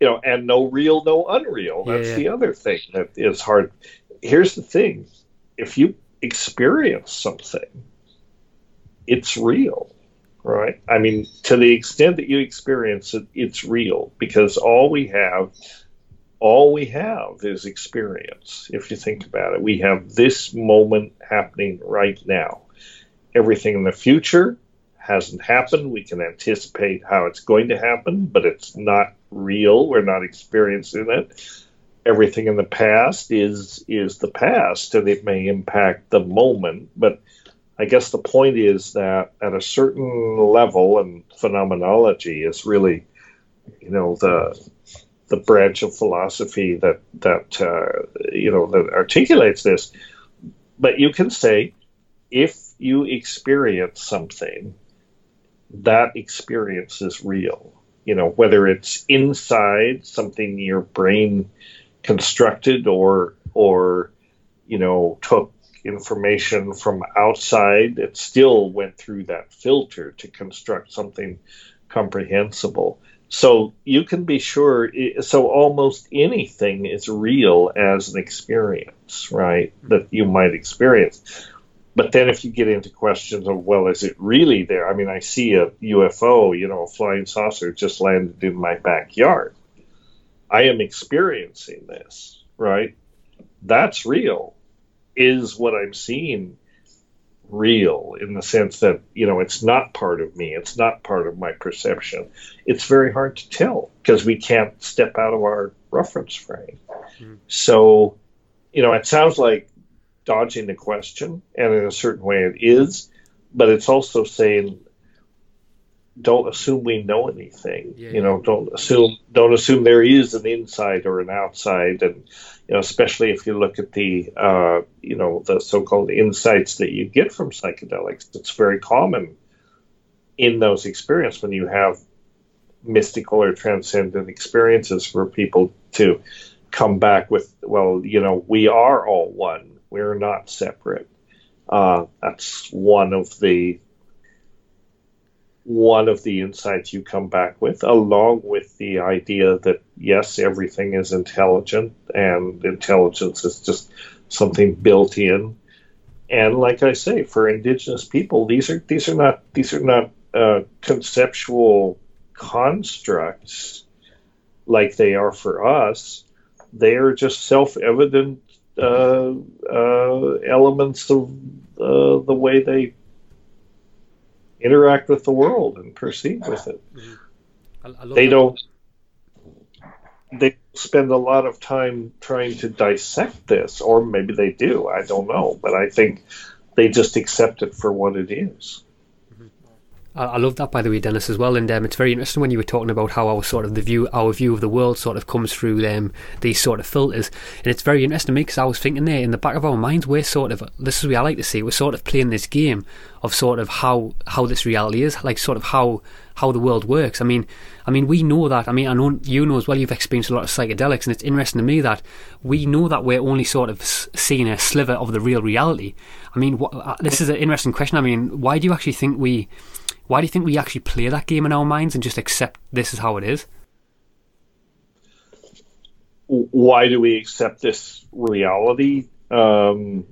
know, and no real, no unreal. That's yeah, yeah. the other thing that is hard. Here's the thing. If you experience something, it's real, right? I mean, to the extent that you experience it, it's real, because all we have, all we have is experience. If you think about it, we have this moment happening right now. Everything in the future hasn't happened. We can anticipate how it's going to happen, but it's not real. We're not experiencing it. Everything in the past is is the past, and it may impact the moment. But I guess the point is that at a certain level, and phenomenology is really, you know, the the branch of philosophy that that uh, you know that articulates this. But you can say, if you experience something, that experience is real. You know, whether it's inside something your brain constructed, or or you know, took information from outside, it still went through that filter to construct something comprehensible. So you can be sure, so almost anything is real as an experience, right, that you might experience. But then if you get into questions of, well, is it really there? I mean, I see a U F O, you know, a flying saucer just landed in my backyard. I am experiencing this, right? That's real. Is what I'm seeing real in the sense that, you know, it's not part of me. It's not part of my perception. It's very hard to tell because we can't step out of our reference frame. Mm-hmm. So, you know, it sounds like dodging the question, and in a certain way it is, but it's also saying, don't assume we know anything. Yeah, you know, yeah. don't assume don't assume there is an inside or an outside, and you know, especially if you look at the uh, you know, the so-called insights that you get from psychedelics. It's very common in those experiences when you have mystical or transcendent experiences for people to come back with, well, you know, we are all one. We're not separate. Uh, that's one of the one of the insights you come back with, along with the idea that, yes, everything is intelligent, and intelligence is just something built in. And like I say, for Indigenous people, these are these are not these are not uh, conceptual constructs like they are for us. They are just self-evident Uh, uh, elements of uh, the way they interact with the world and perceive with it. I, I love they that. don't. They spend a lot of time trying to dissect this, or maybe they do. I don't know, but I think they just accept it for what it is. I love that, by the way, Dennis, as well. And um, it's very interesting when you were talking about how our sort of the view, our view of the world sort of comes through um, these sort of filters. And it's very interesting to me, because I was thinking there in the back of our minds, we're sort of, this is what I like to see, we're sort of playing this game of sort of how, how this reality is, like sort of how, how the world works. I mean, I mean, we know that. I mean, I know you know as well, you've experienced a lot of psychedelics, and it's interesting to me that we know that we're only sort of seeing a sliver of the real reality. I mean, wh- this is an interesting question. I mean, why do you actually think we... Why do you think we actually play that game in our minds and just accept this is how it is? why do we accept this reality um,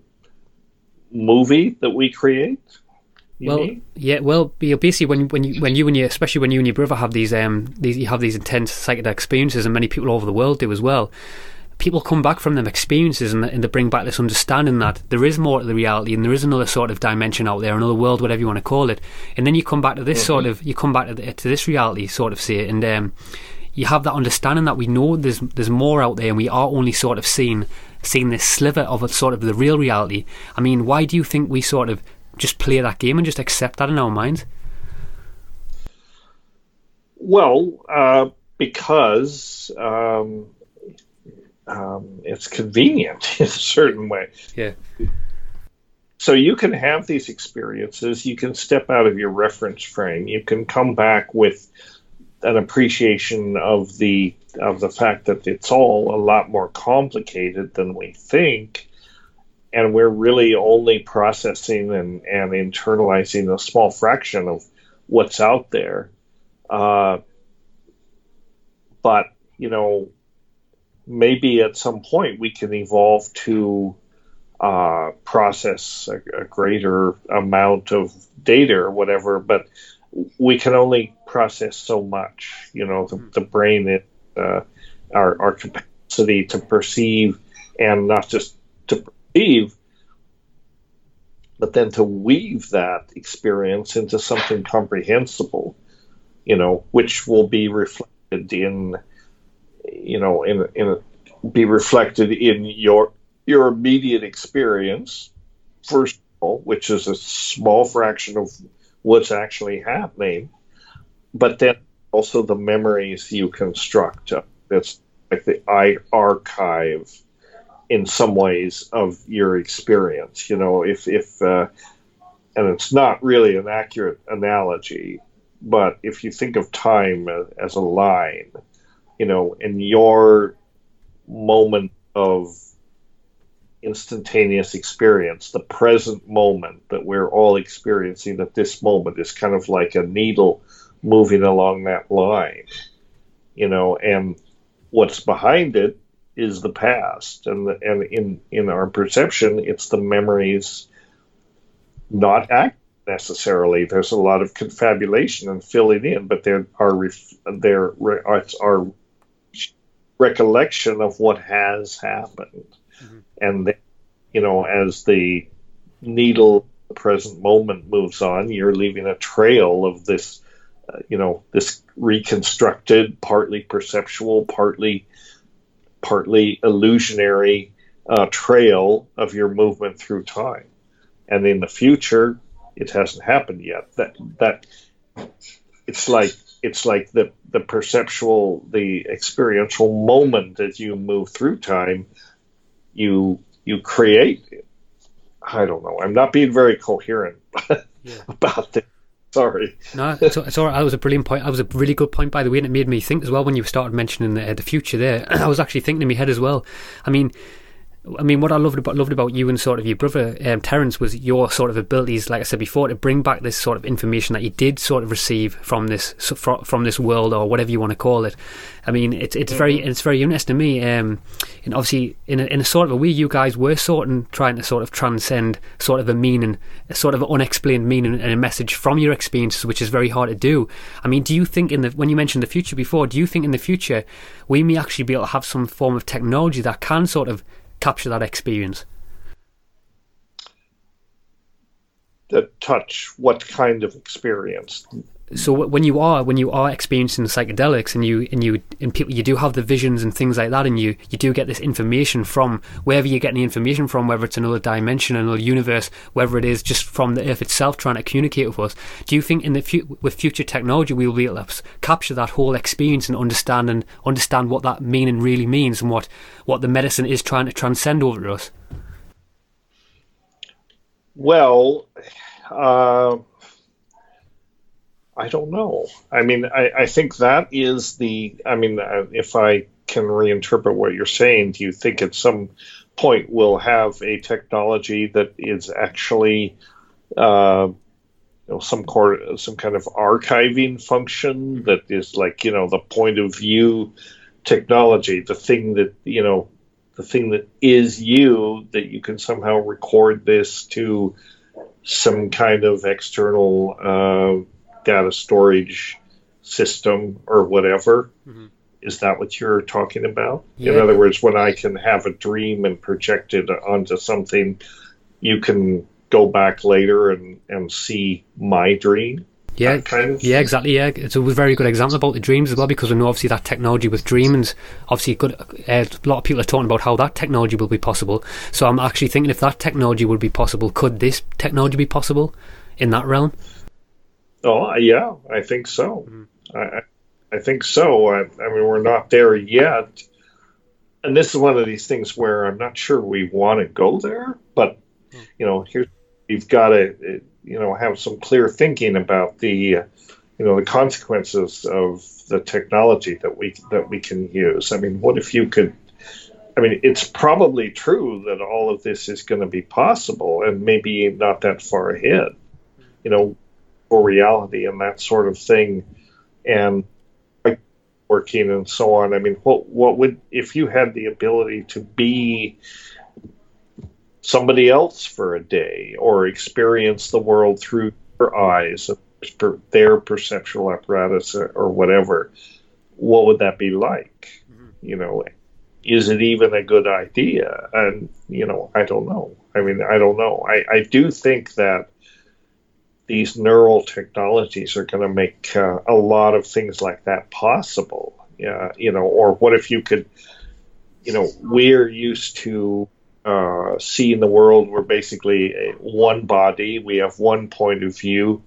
movie that we create? You well, mean? yeah, well, you're basically when when you when you and your especially when you and your brother have these um these you have these intense psychedelic experiences, and many people all over the world do as well. People come back from them experiences and, and they bring back this understanding that there is more to the reality and there is another sort of dimension out there, another world, whatever you want to call it. And then you come back to this mm-hmm. sort of you come back to, the, to this reality sort of say, and um, you have that understanding that we know there's there's more out there, and we are only sort of seeing seeing this sliver of a sort of the real reality. I mean, why do you think we sort of just play that game and just accept that in our minds? Well, uh, because um, um, it's convenient in a certain way. Yeah. So you can have these experiences. You can step out of your reference frame. You can come back with an appreciation of the of the fact that it's all a lot more complicated than we think. And we're really only processing and, and internalizing a small fraction of what's out there. Uh, but, you know, maybe at some point we can evolve to uh, process a, a greater amount of data or whatever, but we can only process so much. You know, the, the brain, it, uh, our, our capacity to perceive and not just to Eve, but then to weave that experience into something comprehensible, you know, which will be reflected in, you know, in in be reflected in your your immediate experience, first of all, which is a small fraction of what's actually happening, but then also the memories you construct. That's like the I archive. In some ways of your experience, you know, if, if, uh, and it's not really an accurate analogy, but if you think of time as a line, you know, in your moment of instantaneous experience, the present moment that we're all experiencing at this moment is kind of like a needle moving along that line, you know, and what's behind it is the past, and the, and in, in our perception, it's the memories not act necessarily. There's a lot of confabulation and filling in, but there are ref, there it's our recollection of what has happened, mm-hmm. and then, you know, as the needle the present moment moves on, you're leaving a trail of this, uh, you know, this reconstructed, partly perceptual, partly partly illusionary uh, trail of your movement through time. And in the future, it hasn't happened yet. That that it's like it's like the, the perceptual, the experiential moment that you move through time, you you create. I don't know. I'm not being very coherent yeah. about this. Sorry. No, it's, it's all right. That was a brilliant point. That was a really good point, by the way, and it made me think as well when you started mentioning the, the future there. I was actually thinking in my head as well. I mean, I mean, what I loved about loved about you and sort of your brother, um, Terence, was your sort of abilities, like I said before, to bring back this sort of information that you did sort of receive from this from this world or whatever you want to call it. I mean, it's it's mm-hmm. very it's very interesting to me. Um, and obviously, in a, in a sort of a way, you guys were sort of trying to sort of transcend sort of a meaning, a sort of an unexplained meaning and a message from your experiences, which is very hard to do. I mean, do you think in the when you mentioned the future before, do you think in the future we may actually be able to have some form of technology that can sort of capture that experience? The touch, what kind of experience? So when you are when you are experiencing psychedelics and you and you and people you do have the visions and things like that, and you you do get this information from wherever you're getting the information from, whether it's another dimension, another universe, whether it is just from the earth itself trying to communicate with us. Do you think in the fu- with future technology we will be able to capture that whole experience and understand and understand what that meaning really means and what what the medicine is trying to transcend over to us? Well, uh I don't know. I mean, I, I think that is the, I mean, if I can reinterpret what you're saying, do you think at some point we'll have a technology that is actually, uh, you know, some, core, some kind of archiving function that is like, you know, the point of view technology, the thing that, you know, the thing that is you, that you can somehow record this to some kind of external uh, data storage system or whatever. Mm-hmm. Is that what you're talking about? Yeah. In other words, when I can have a dream and project it onto something, you can go back later and, and see my dream. Yeah, kind of yeah, exactly. Yeah, it's a very good example about the dreams as well, because we know obviously that technology with dreams, obviously good, uh, a lot of people are talking about how that technology will be possible. So I'm actually thinking, if that technology would be possible, could this technology be possible in that realm? Oh, yeah, I think so. Mm. I, I think so. I, I mean, we're not there yet. And this is one of these things where I'm not sure we want to go there, but, mm. you know, here you've got to... you know, have some clear thinking about the, you know, the consequences of the technology that we that we can use. I mean, what if you could? I mean, it's probably true that all of this is going to be possible, and maybe not that far ahead, you know, for reality and that sort of thing, and like working and so on. I mean, what what would if you had the ability to be somebody else for a day, or experience the world through their eyes, their perceptual apparatus, or whatever, what would that be like? Mm-hmm. You know, is it even a good idea? And, you know, I don't know. I mean, I don't know. I, I do think that these neural technologies are going to make uh, a lot of things like that possible. Yeah, uh, you know, or what if you could, you know, we're used to Uh, see in the world, we're basically one body, we have one point of view,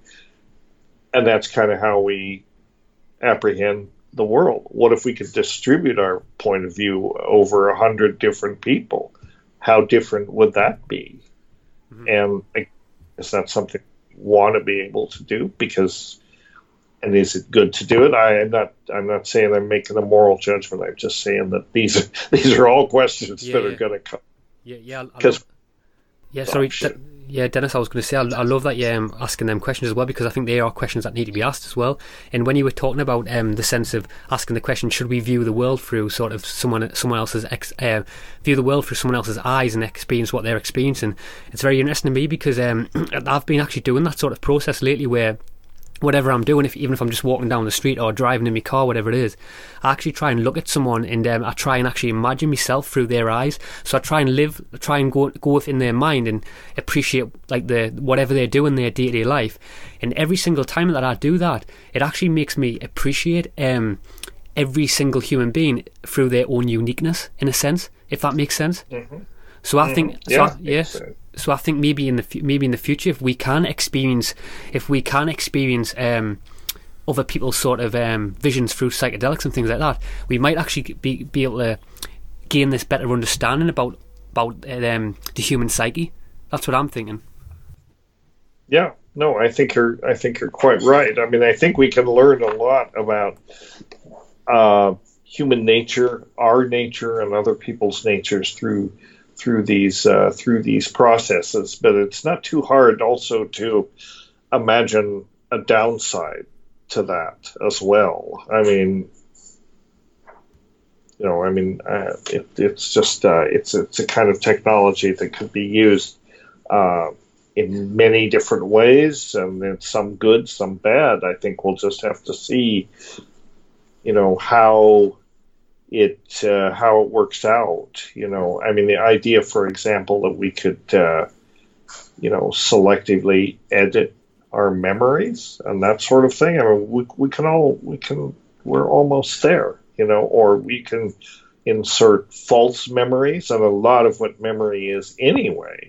and that's kind of how we apprehend the world. What if we could distribute our point of view over a hundred different people? How different would that be? Mm-hmm. And is that something you want to be able to do? Because, and is it good to do it? I am not. I'm not saying I'm making a moral judgment. I'm just saying that these are, these are all questions yeah, that yeah. are going to come. Yeah, yeah, love, yeah. Sorry, De- yeah, Dennis. I was going to say, I, I love that you're um, asking them questions as well, because I think they are questions that need to be asked as well. And when you were talking about um, the sense of asking the question, should we view the world through sort of someone, someone else's ex- uh, view the world through someone else's eyes and experience what they're experiencing? It's very interesting to me, because um, I've been actually doing that sort of process lately, where whatever I'm doing, if even if I'm just walking down the street or driving in my car, whatever it is, I actually try and look at someone, and um, I try and actually imagine myself through their eyes. So I try and live, try and go go within their mind and appreciate like the whatever they do in their day to day life. And every single time that I do that, it actually makes me appreciate um, every single human being through their own uniqueness, in a sense, if that makes sense. Mm-hmm. So I think, yeah, so I, yes. So. so I think maybe in the maybe in the future, if we can experience, if we can experience um, other people's sort of um, visions through psychedelics and things like that, we might actually be be able to gain this better understanding about about um, the human psyche. That's what I'm thinking. Yeah, no, I think you're I think you're quite right. I mean, I think we can learn a lot about uh, human nature, our nature, and other people's natures through. through these uh, through these processes, but it's not too hard also to imagine a downside to that as well. I mean, you know, I mean, uh, it, it's just uh, it's it's a kind of technology that could be used uh, in many different ways, and it's some good, some bad. I think we'll just have to see, you know, how. It uh, how it works out, you know. I mean, the idea, for example, that we could, uh, you know, selectively edit our memories and that sort of thing. I mean, we we can all we can we're almost there, you know. Or we can insert false memories, and a lot of what memory is anyway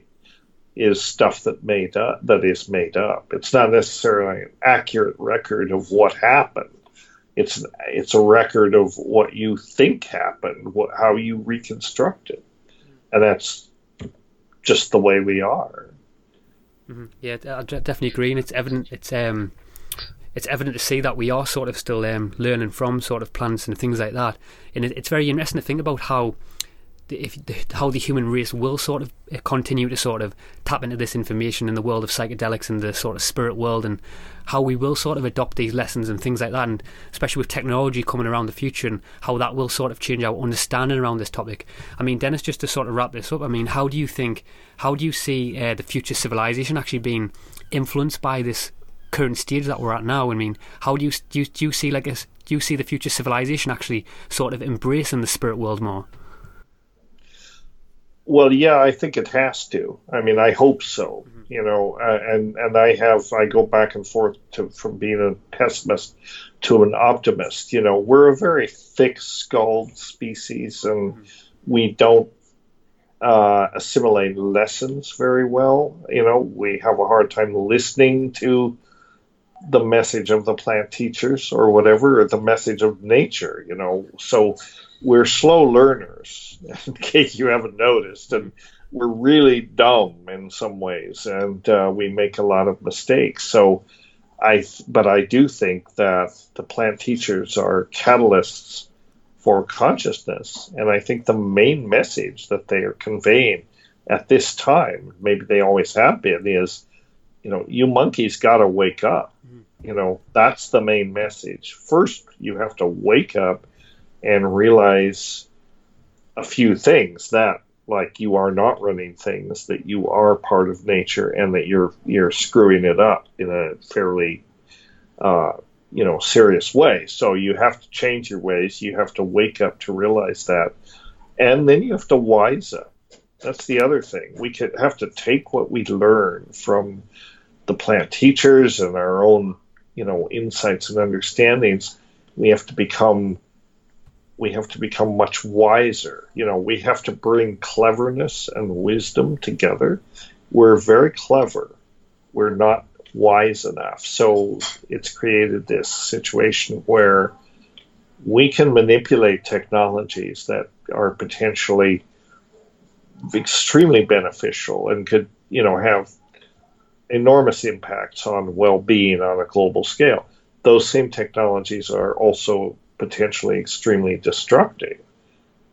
is stuff that made up that is made up. It's not necessarily an accurate record of what happened. It's it's a record of what you think happened, what, how you reconstruct it, and that's just the way we are. Mm-hmm. Yeah, I definitely agree, and it's evident. It's um, it's evident to see that we are sort of still um learning from sort of plants and things like that, and it, it's very interesting to think about how if the, how the human race will sort of continue to sort of tap into this information in the world of psychedelics and the sort of spirit world, and how we will sort of adopt these lessons and things like that, and especially with technology coming around the future, and how that will sort of change our understanding around this topic. I mean, Dennis, just to sort of wrap this up, I mean, how do you think, how do you see uh, the future civilization actually being influenced by this current stage that we're at now? I mean, how do you do you, do you see like a, do you see the future civilization actually sort of embracing the spirit world more? Well, yeah, I think it has to. I mean, I hope so. Mm-hmm. You know, uh, and and I have I go back and forth to from being a pessimist to an optimist. You know, we're a very thick-skulled species, and mm-hmm. we don't uh, assimilate lessons very well. You know, we have a hard time listening to the message of the plant teachers or whatever, or the message of nature. You know, so. We're slow learners, in case you haven't noticed, and we're really dumb in some ways, and uh, we make a lot of mistakes. So, I, but I do think that the plant teachers are catalysts for consciousness, and I think the main message that they are conveying at this time, maybe they always have been, is, you know, you monkeys got to wake up. You know, that's the main message. First, you have to wake up and realize a few things, that like you are not running things, that you are part of nature, and that you're you're screwing it up in a fairly uh, you know serious way. So you have to change your ways. You have to wake up to realize that, and then you have to wise up. That's the other thing. We could have to take what we learn from the plant teachers and our own you know insights and understandings. We have to become we have to become much wiser. You know, we have to bring cleverness and wisdom together. We're very clever. We're not wise enough. So it's created this situation where we can manipulate technologies that are potentially extremely beneficial and could, you know, have enormous impacts on well-being on a global scale. Those same technologies are also potentially extremely destructive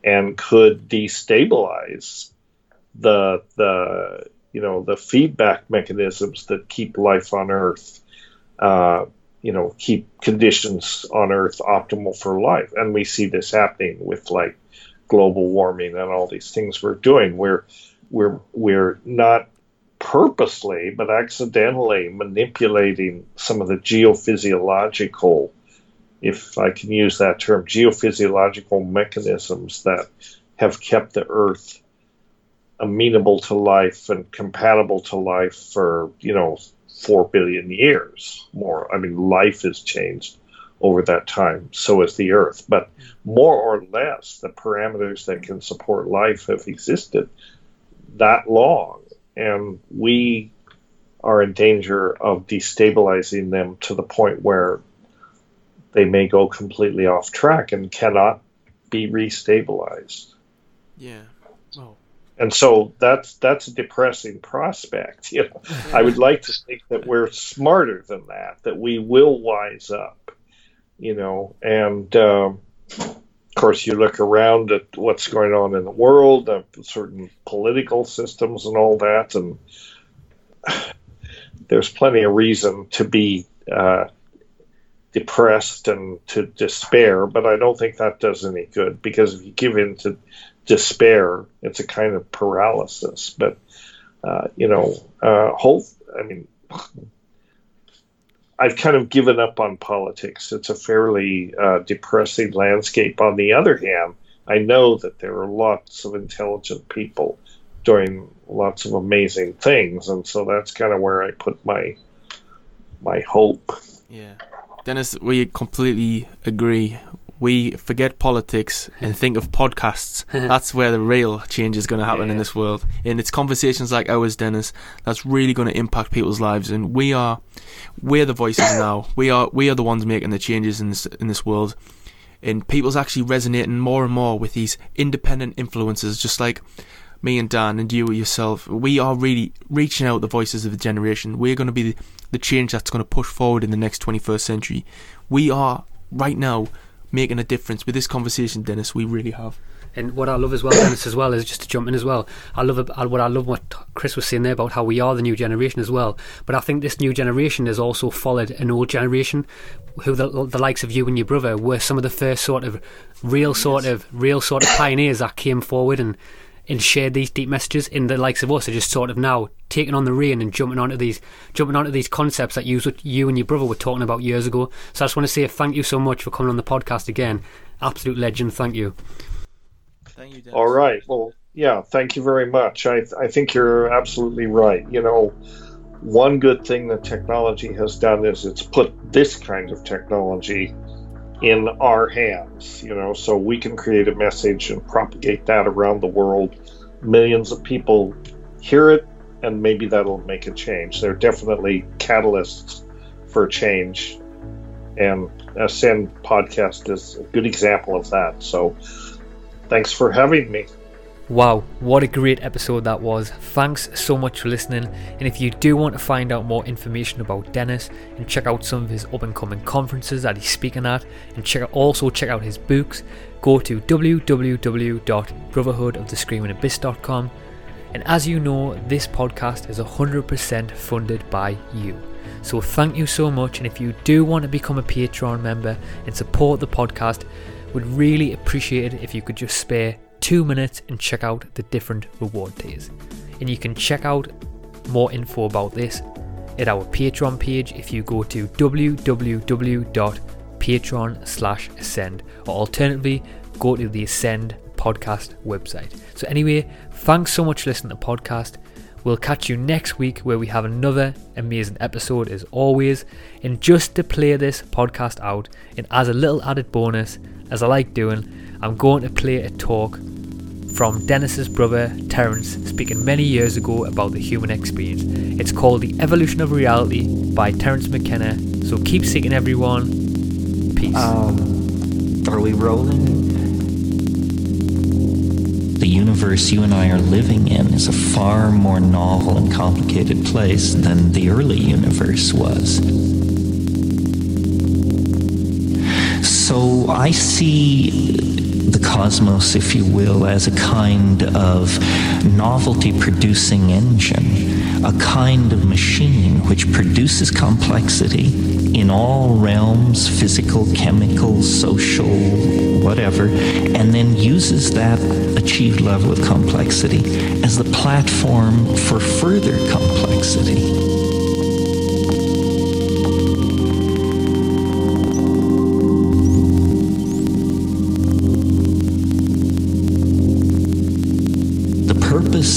and could destabilize the the you know the feedback mechanisms that keep life on Earth, uh, you know, keep conditions on Earth optimal for life. And we see this happening with like global warming and all these things we're doing. We're we're we're not purposely but accidentally manipulating some of the geophysiological, if I can use that term, geophysiological mechanisms that have kept the Earth amenable to life and compatible to life for, you know, four billion years more. I mean, life has changed over that time, so has the Earth. But more or less, the parameters that can support life have existed that long, and we are in danger of destabilizing them to the point where they may go completely off track and cannot be restabilized. Yeah. Oh. And so that's that's a depressing prospect. You know, I would like to think that we're smarter than that, that we will wise up. You know, and um, of course, you look around at what's going on in the world, uh, certain political systems, and all that, and there's plenty of reason to be Uh, depressed and to despair, but I don't think that does any good, because if you give in to despair, it's a kind of paralysis. But uh, you know, uh, hope. I mean, I've kind of given up on politics. It's a fairly uh, depressing landscape. On the other hand, I know that there are lots of intelligent people doing lots of amazing things, and so that's kind of where I put my my hope. Yeah. Dennis, we completely agree. We forget politics and think of podcasts. That's where the real change is going to happen yeah. in this world. And it's conversations like ours, Dennis, that's really going to impact people's lives. And we are, we're the voices now. We are, we are the ones making the changes in this in this world. And people's actually resonating more and more with these independent influences, just like me and Dan and you yourself. We are really reaching out the voices of the generation. We're going to be the, the change that's going to push forward in the next twenty-first century. We are right now making a difference with this conversation, Dennis. We really have. And what I love as well, Dennis, as well, is just to jump in as well. I love what I love what Chris was saying there about how we are the new generation as well. But I think this new generation has also followed an old generation, who the, the likes of you and your brother were some of the first sort of real yes. sort of real sort of pioneers that came forward and and shared these deep messages. And the likes of us are just sort of now taking on the rein and jumping onto these jumping onto these concepts that you, you and your brother were talking about years ago. So I just want to say thank you so much for coming on the podcast again. Absolute legend. Thank you. Thank you, Dennis. All right. Well, yeah, thank you very much. I th- I think you're absolutely right. You know, one good thing that technology has done is it's put this kind of technology in our hands, you know, so we can create a message and propagate that around the world. Millions of people hear it, and maybe that'll make a change. They're definitely catalysts for change, and Ascend Podcast is a good example of that. So thanks for having me. Wow, what a great episode that was. Thanks so much for listening. And if you do want to find out more information about Dennis and check out some of his up and coming conferences that he's speaking at, and check out, also check out his books, go to w w w dot brotherhood of the screaming abyss dot com. And as you know, this podcast is one hundred percent funded by you. So thank you so much. And if you do want to become a Patreon member and support the podcast, would really appreciate it if you could just spare two minutes and check out the different reward tiers. And you can check out more info about this at our Patreon page if you go to w w w dot patreon slash ascend, or alternatively go to the Ascend Podcast website. So anyway, thanks so much for listening to the podcast. We'll catch you next week where we have another amazing episode as always. And just to play this podcast out, and as a little added bonus, as I like doing, I'm going to play a talk from Dennis's brother Terence speaking many years ago about the human experience. It's called The Evolution of Reality by Terence McKenna. So keep seeking, everyone. Peace. Um, are we rolling? The universe you and I are living in is a far more novel and complicated place than the early universe was. So I see the cosmos, if you will, as a kind of novelty-producing engine, a kind of machine which produces complexity in all realms, physical, chemical, social, whatever, and then uses that achieved level of complexity as the platform for further complexity.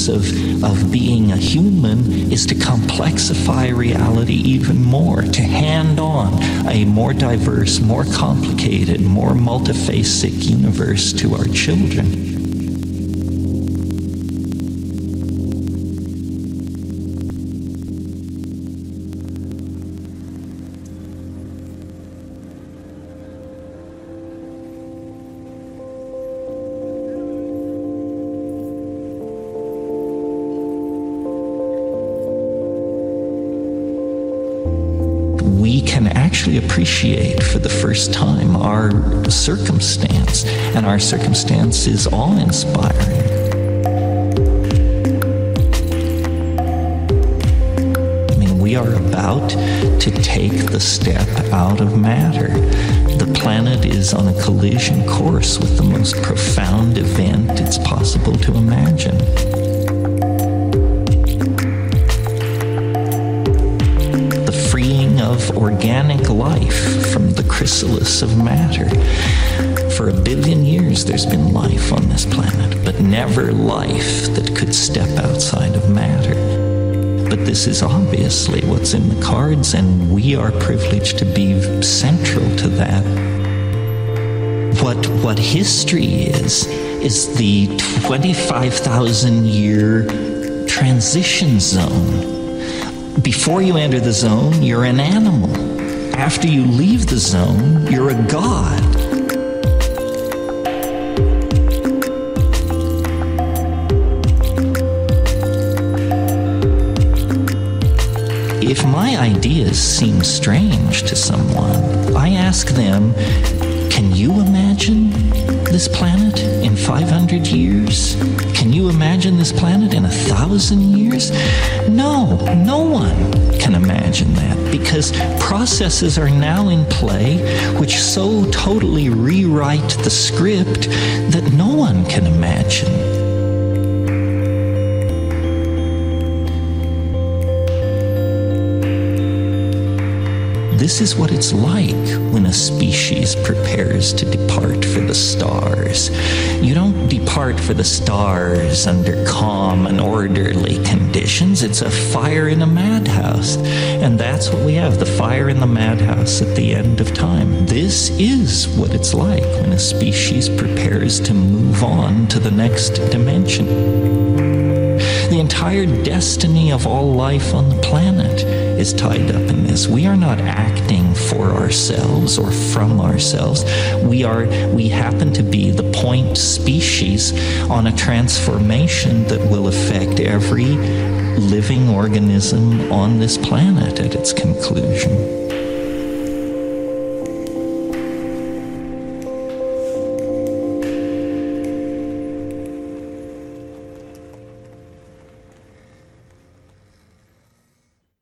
Of, of being a human is to complexify reality even more, to hand on a more diverse, more complicated, more multifaceted universe to our children. Appreciate for the first time our circumstance, and our circumstance is awe-inspiring. I mean, we are about to take the step out of matter. The planet is on a collision course with the most profound event it's possible to imagine. Of organic life from the chrysalis of matter. For a billion years there's been life on this planet, but never life that could step outside of matter. But this is obviously what's in the cards, and we are privileged to be central to that. What, what history is, is the twenty-five thousand year transition zone. Before you enter the zone, you're an animal. After you leave the zone, you're a god. If my ideas seem strange to someone, I ask them, can you imagine? this planet in five hundred years? Can you imagine this planet in a thousand years? No, no one can imagine that, because processes are now in play which so totally rewrite the script that no one can imagine. This is what it's like when a species prepares to depart for the stars. You don't depart for the stars under calm and orderly conditions. It's a fire in a madhouse. And that's what we have, the fire in the madhouse at the end of time. This is what it's like when a species prepares to move on to the next dimension. The entire destiny of all life on the planet is tied up in this. We are not acting for ourselves or from ourselves. We are, we happen to be the point species on a transformation that will affect every living organism on this planet at its conclusion.